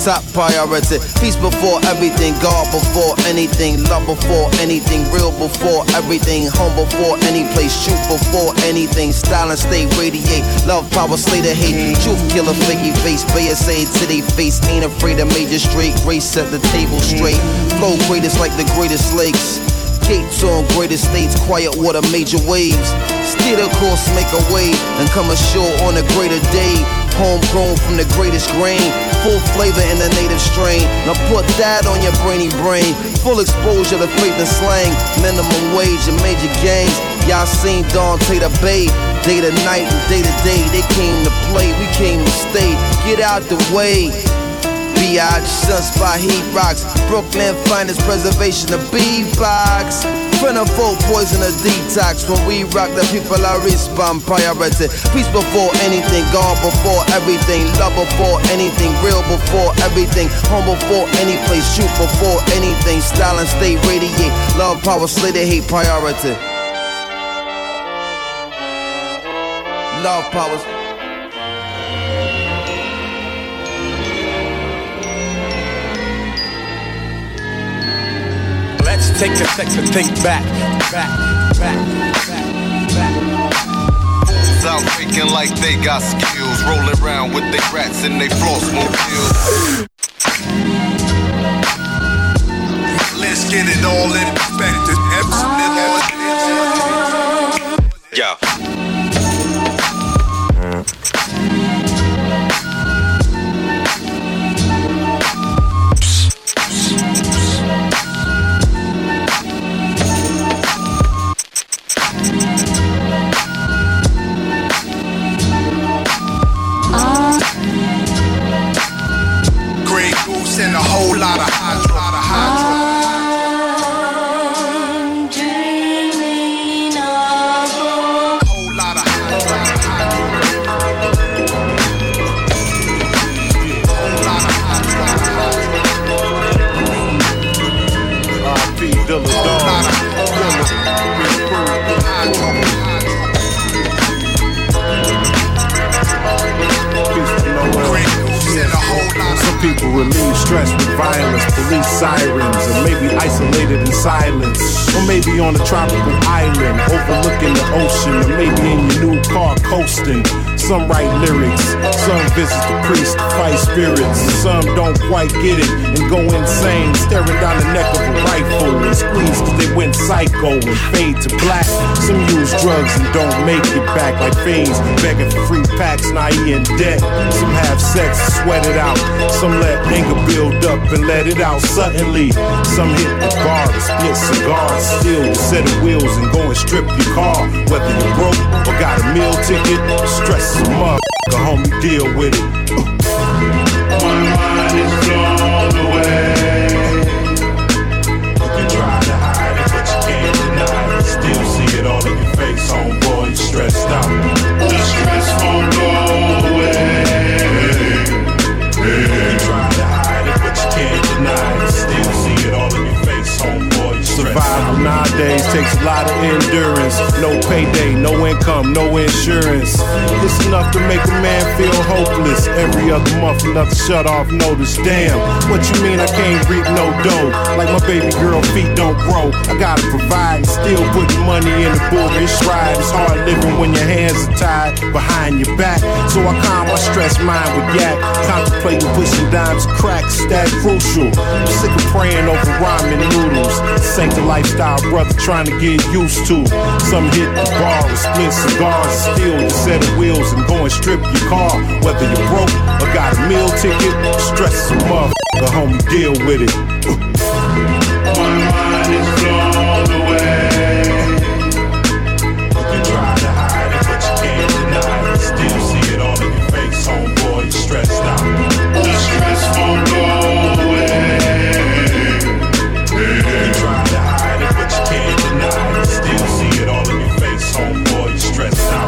Top priority, peace before everything, God before anything, love before anything, real before everything, home before any place, shoot before anything, style and stay radiate, love power slay the hate, truth killer figgy face, bay say to they face, ain't afraid of major straight, race set the table straight, flow greatest like the greatest lakes. Gates on greater states, quiet water, major waves. Steer the course, make a wave, and come ashore on a greater day. Homegrown from the greatest grain, full flavor in the native strain. Now put that on your brainy brain. Full exposure to faith and slang, minimum wage and major gains. Y'all seen Dante the Bay, day to night and day to day. They came to play, we came to stay. Get out the way. B I G, Suns by Heat Rocks, Brooklyn finest preservation of B-Box. Friend of folk, poison a detox. When we rock the people I respond priority. Peace before anything, God before everything, love before anything, real before everything, home before any place, shoot before anything, style and stay radiate, love power slay the hate priority. Love powers. Let's take a second to think back, back, back, back, back. South faking like they got skills, rolling around with they rats and they floss mobiles. Let's get it all in perspective. Yeah. And a whole lot of hydro, lot of hydro. I'm dreaming of a whole lot of hydro, whole lot of hydro. Some people relieve stress with violence, police sirens, and maybe isolated in silence, or maybe on a tropical island, overlooking the ocean, or maybe in your new car coasting. Some write lyrics, some visit the priest to fight spirits, and some don't quite get it and go insane, staring down the neck of a rifle and screams cause they went psycho and fade to black. Some use drugs and don't make it back, like fiends begging for free packs, now he in debt. Some have sex and sweat it out, some let anger build up and let it out suddenly. Some hit the bar to split cigars, steal the set of wheels and go and strip your car. Whether you broke or got a meal ticket, stress is a motherfucker, homie, deal with it. My mind is blown away. You can try to hide it, but you can't deny it. Still see it all in your face, homeboy, you stressed out. The stress won't go away. You can try to hide it, but you can't deny it. Still see it all in your face, homeboy. Survival nowadays takes a lot of endurance. No payday, no income, no insurance. It's enough to make a man feel hopeless. Every other month, another shut off notice. Damn, what you mean I can't reap no dough? Like my baby girl, feet don't grow. I gotta provide and still putting money in the boorish ride. It's hard living when your hands are tied behind your back. So I calm my stressed mind with yak, contemplating pushing dimes, cracks that crucial. I'm sick of praying over ramen noodles. Same the lifestyle brother others trying to get used to. Some hit the bar and split cigars, steal your set of wheels and go and strip your car. Whether you're broke or got a meal ticket, stress is a motherfucker, homie, deal with it. My mind is blown away. You try to hide it, but you can't deny it. Still see it all in your face, homeboy, you're stressed out. The stress won't go away. You try to hide it, but you can't deny it. Still see it all in your face, homeboy, you're stressed out.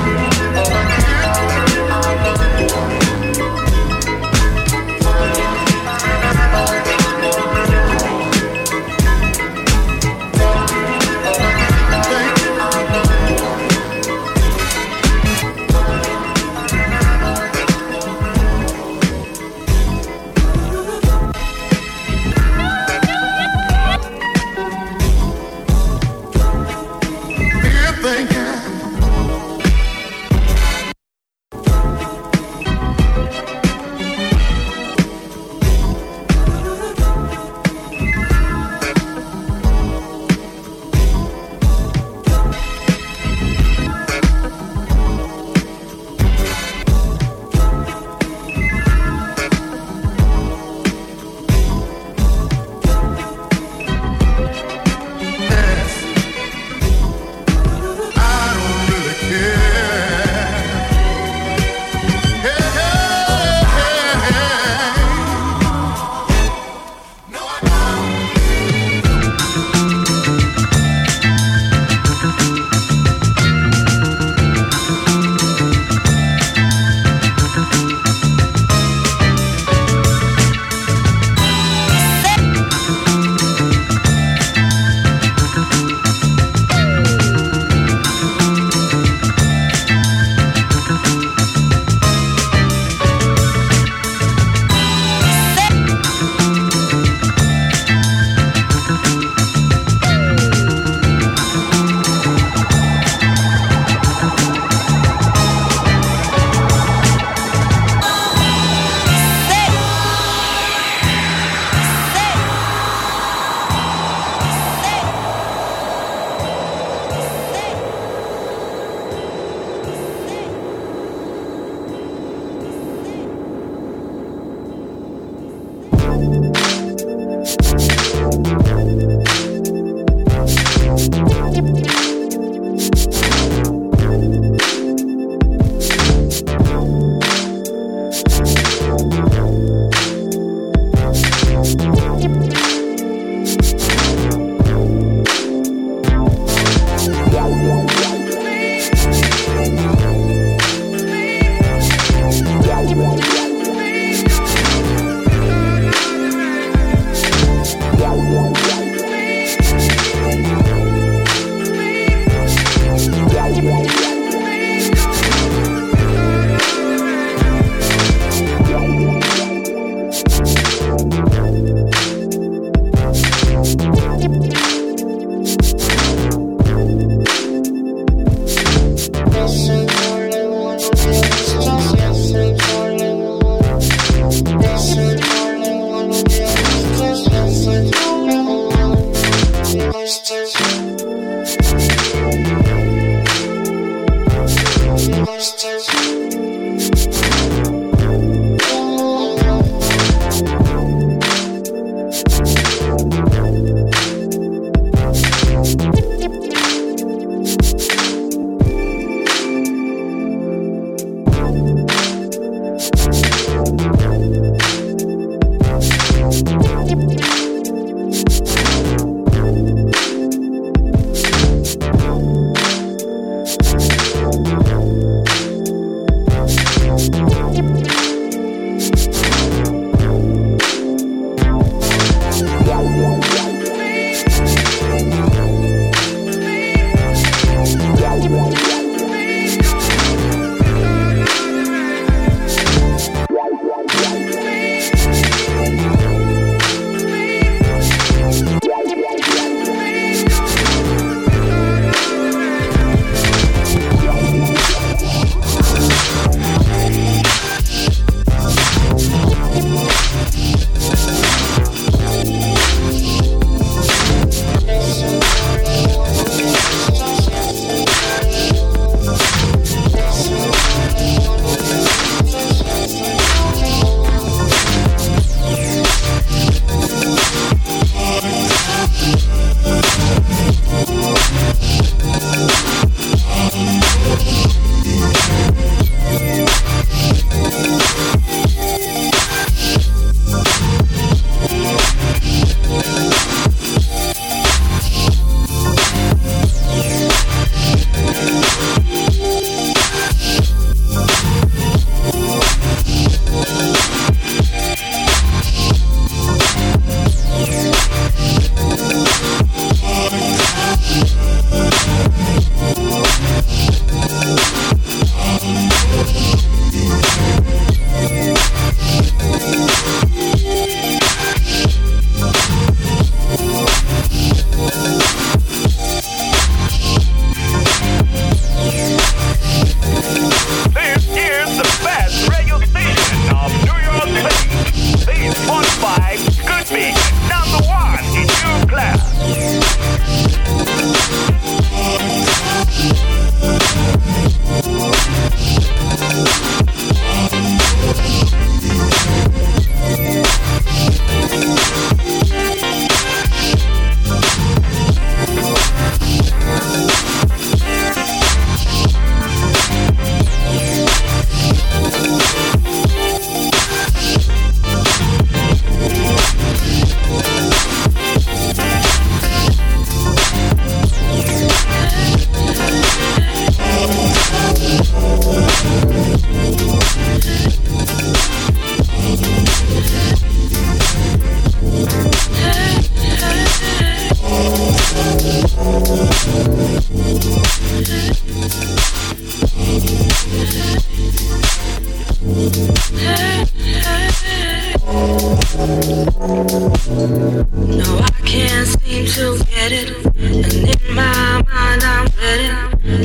No, I can't seem to get it, and in my mind I'm ready.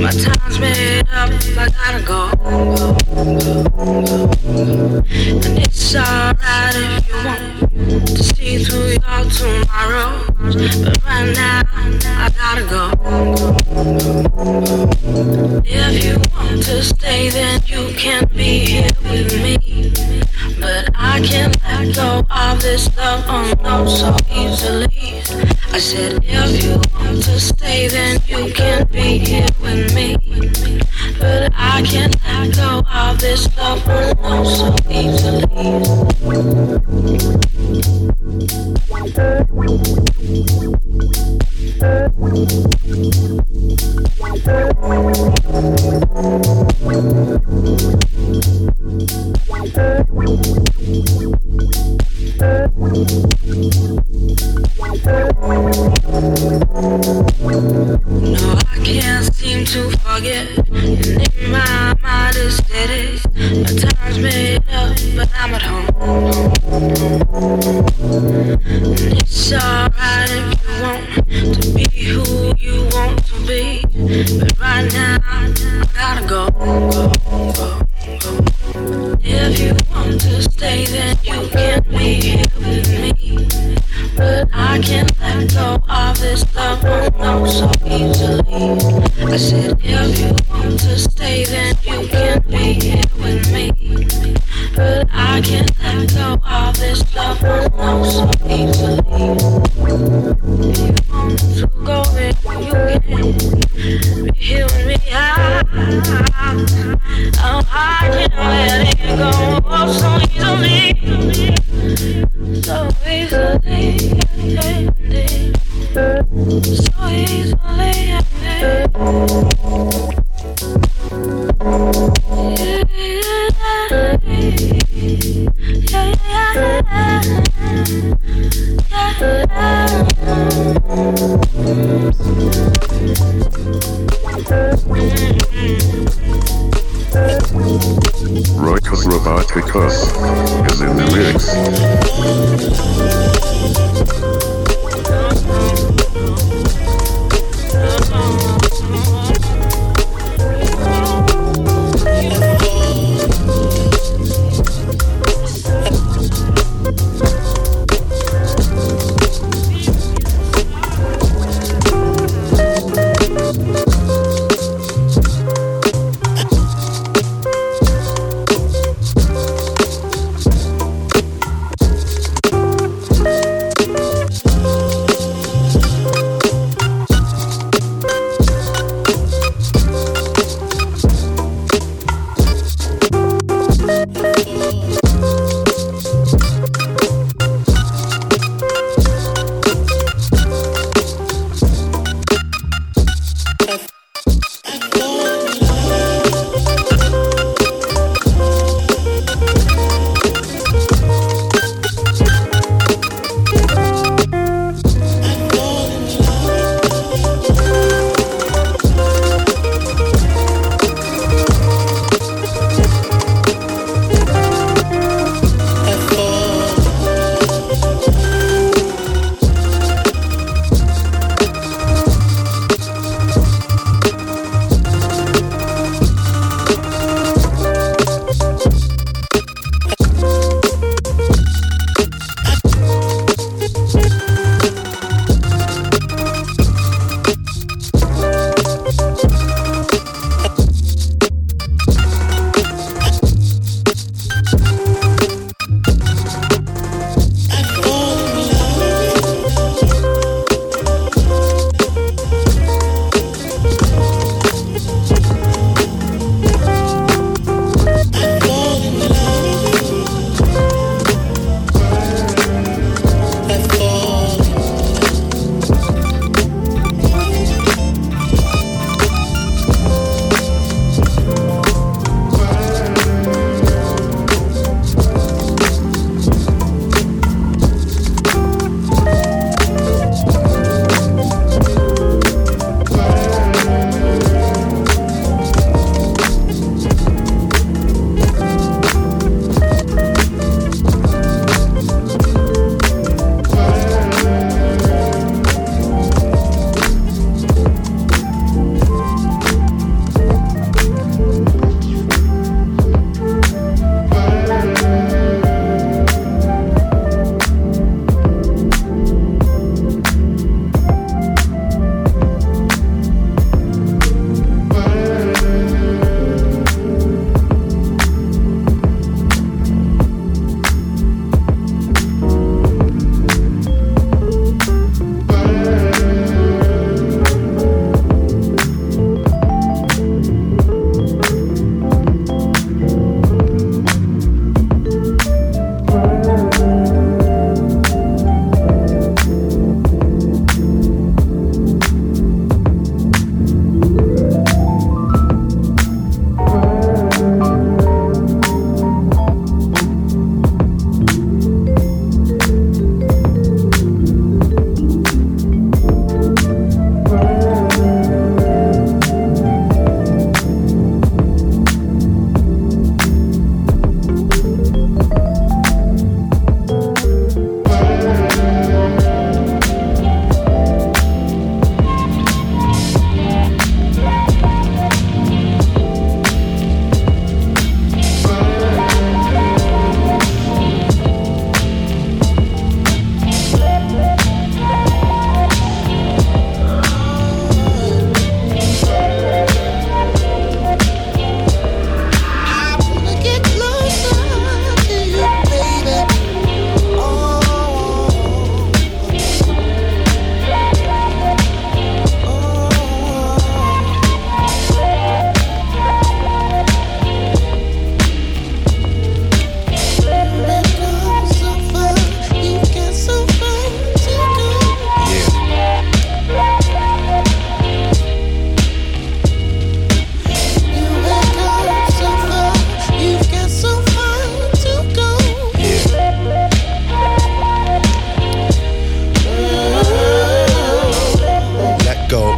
My time's made up, I gotta go. And it's alright if you want to see through your tomorrow, but right now I gotta go. If you want to stay, then you can be here with me, but I can't let go of this love on no so easily. I said if you want to stay, then you can be here with me, but I can't let go of this love on no so easily. No, I can't seem to forget, and in my mind is steady. My time's made up, but I'm at home. And it's alright if you want to be who you want to be, but right now I gotta go, go, go. If you want to stay, then you can be here with me, but I can't let go of this love on so easily. I said if you want to stay, then you can be here with me, but I can't let go of this love on so easily. If you want to go, then you can be here with me. I, oh, I can't let it go so easily, so easily. So easily, Ruckus Roboticus is in the mix.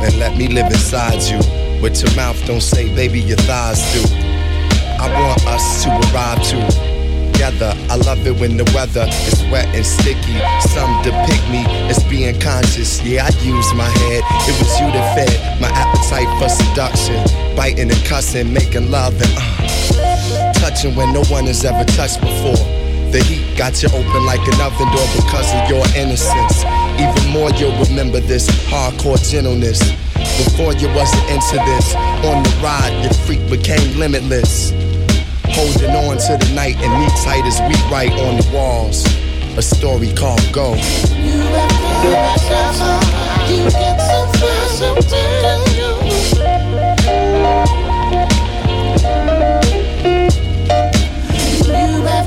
and let me live inside you. With your mouth, don't say baby, your thighs do. I want us to arrive to. I love it when the weather is wet and sticky. Some depict me as being conscious. Yeah, I use my head. It was you that fed my appetite for seduction. Biting and cussing, making love and uh, touching when no one has ever touched before. The heat got you open like an oven door because of your innocence. Even more, you'll remember this hardcore gentleness. Before you wasn't into this. On the ride, your freak became limitless. Holding on to the night and meet tight as we write on the walls a story called Go. You have been my castle. You get so far, so tell you. You have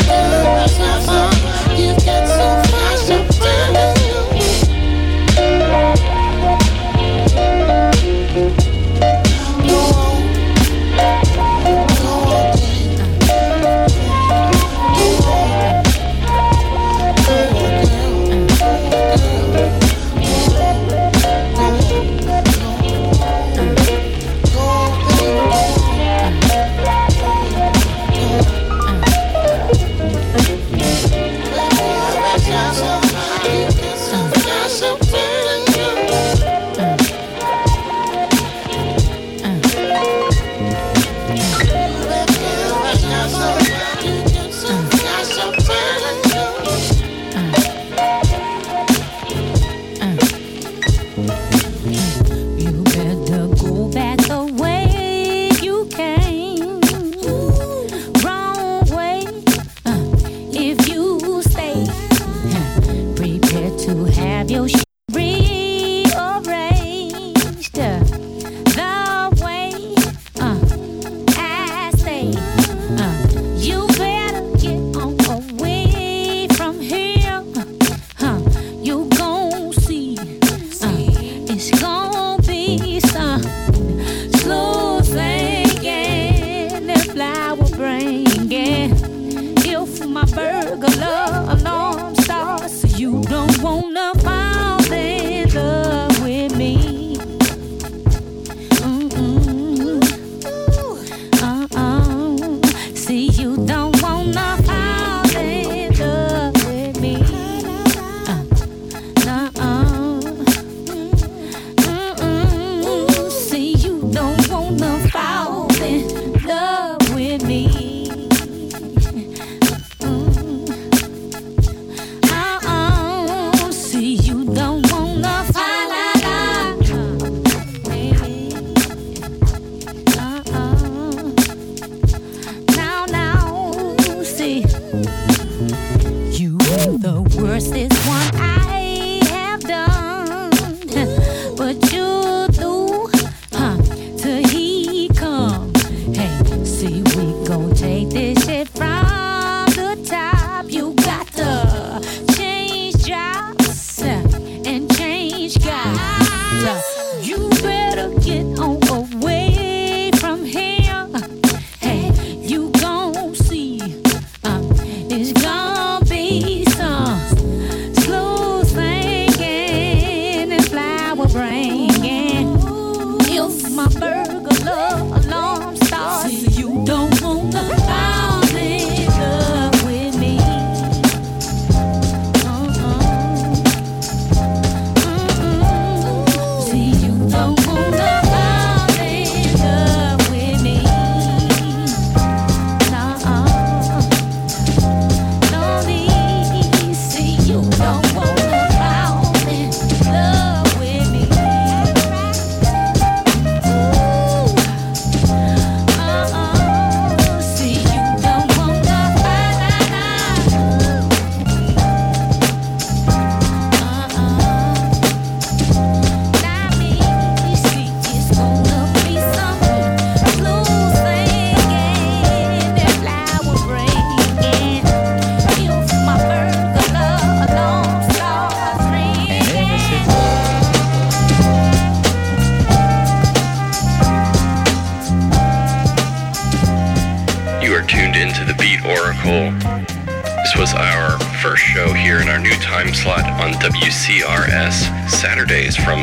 been my castle. You get so far, so tell you. Go on. Go on.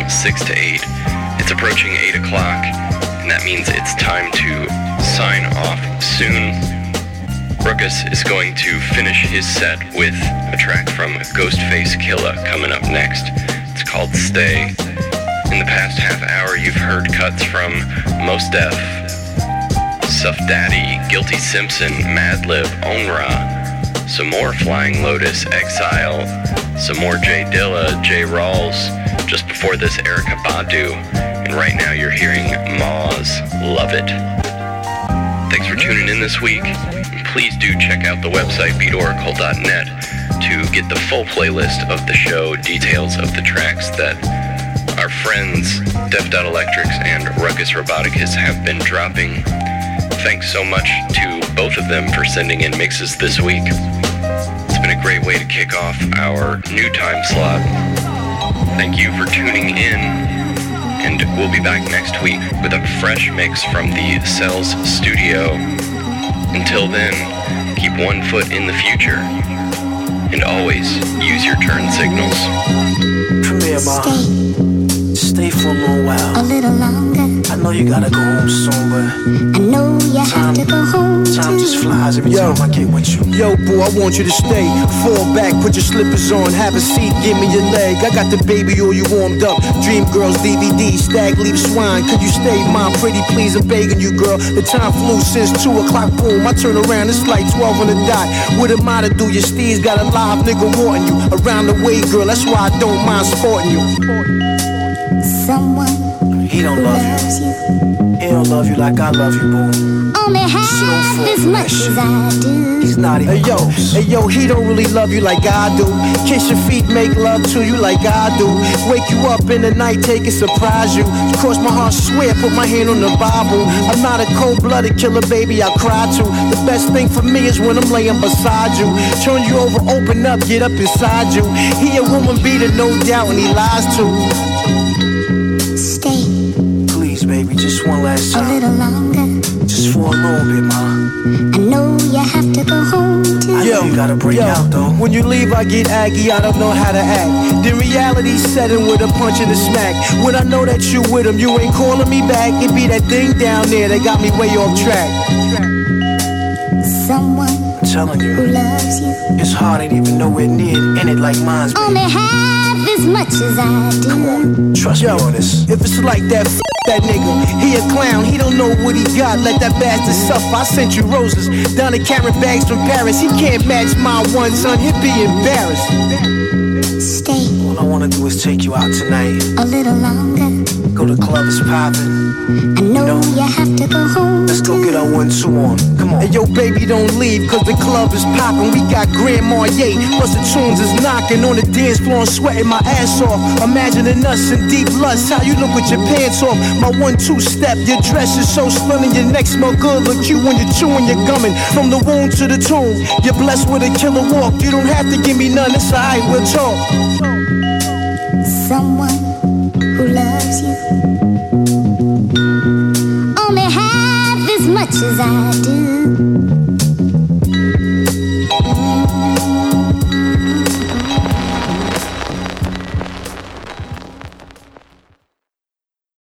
six to eight It's approaching eight o'clock, and that means it's time to sign off soon. Ruckus is going to finish his set with a track from Ghostface Killah coming up next. It's called Stay. In the past half hour, you've heard cuts from Mos Def, Suff Daddy, Guilty Simpson, Madlib, Onra, some more Flying Lotus, Exile, some more Jay Dilla, Jay Rawls, just before this Erykah Badu, and right now you're hearing Mawz, Love It. Thanks for tuning in this week. Please do check out the website beat oracle dot net to get the full playlist of the show, details of the tracks that our friends Deaf Dot Electrics and Ruckus Roboticus have been dropping. Thanks so much to both of them for sending in mixes this week. It's been a great way to kick off our new time slot. Thank you for tuning in, and we'll be back next week with a fresh mix from the Cells studio. Until then, keep one foot in the future, and always use your turn signals. Come here, Ma. Stay for a little while. A little longer. I know you gotta go home soon, but I know you time, have to go home. Time just flies every yo, time I get with you. Yo, boo, I want you to stay. Fall back, put your slippers on, have a seat, give me your leg. I got the baby all you warmed up. Dream Girls D V D, stag leaf swine. Could you stay, Mom? Pretty please, I'm begging you, girl. The time flew since two o'clock, boom. I turn around, it's like twelve on the dot. What am I to do? Your steeds got a live nigga wanting you. Around the way, girl, that's why I don't mind sporting you. Someone he don't love you. you. He don't love you like I love you, boo. Only half as much as I do. He's not even hey, yo, close. Hey, yo, he don't really love you like I do. Kiss your feet, make love to you like I do. Wake you up in the night, take it, surprise you. Cross my heart, swear, put my hand on the Bible. I'm not a cold-blooded killer, baby, I cry to. The best thing for me is when I'm laying beside you. Turn you over, open up, get up inside you. He a woman beater, no doubt, and he lies to. Stay. Please, baby, just one last time. A little longer. Just for a little bit, Ma. I know you have to go home too. I yo, know you gotta break yo. out, though. When you leave, I get aggy. I don't know how to act. Then reality set in with a punch and a smack. When I know that you with him, you ain't calling me back. It be that thing down there that got me way off track. Someone I'm telling you, who loves you. His heart ain't even nowhere near in it like mine's been. Only half as much as I do. Come on, trust yo, me on this. If it's like that, f*** that nigga. He a clown, he don't know what he got. Let that bastard suffer. I sent you roses down to carrot bags from Paris. He can't match my one, son. He'd be embarrassed. Stay. All I wanna do is take you out tonight. A little longer. Go to club, it's poppin'. I know, know you have to go home. Let's go get our one, two on. Come on. And hey, yo, baby, don't leave, cause the club is poppin'. We got Grandma Ye, plus the tunes is knockin' on the dance floor and sweatin' my ass off. Imagining us in deep lust, how you look with your pants off. My one, two step, your dress is so stunning. Your neck smell good, look you when you're chewin', you're gummin'. From the womb to the tomb, you're blessed with a killer walk. You don't have to give me none, it's alright, we'll talk.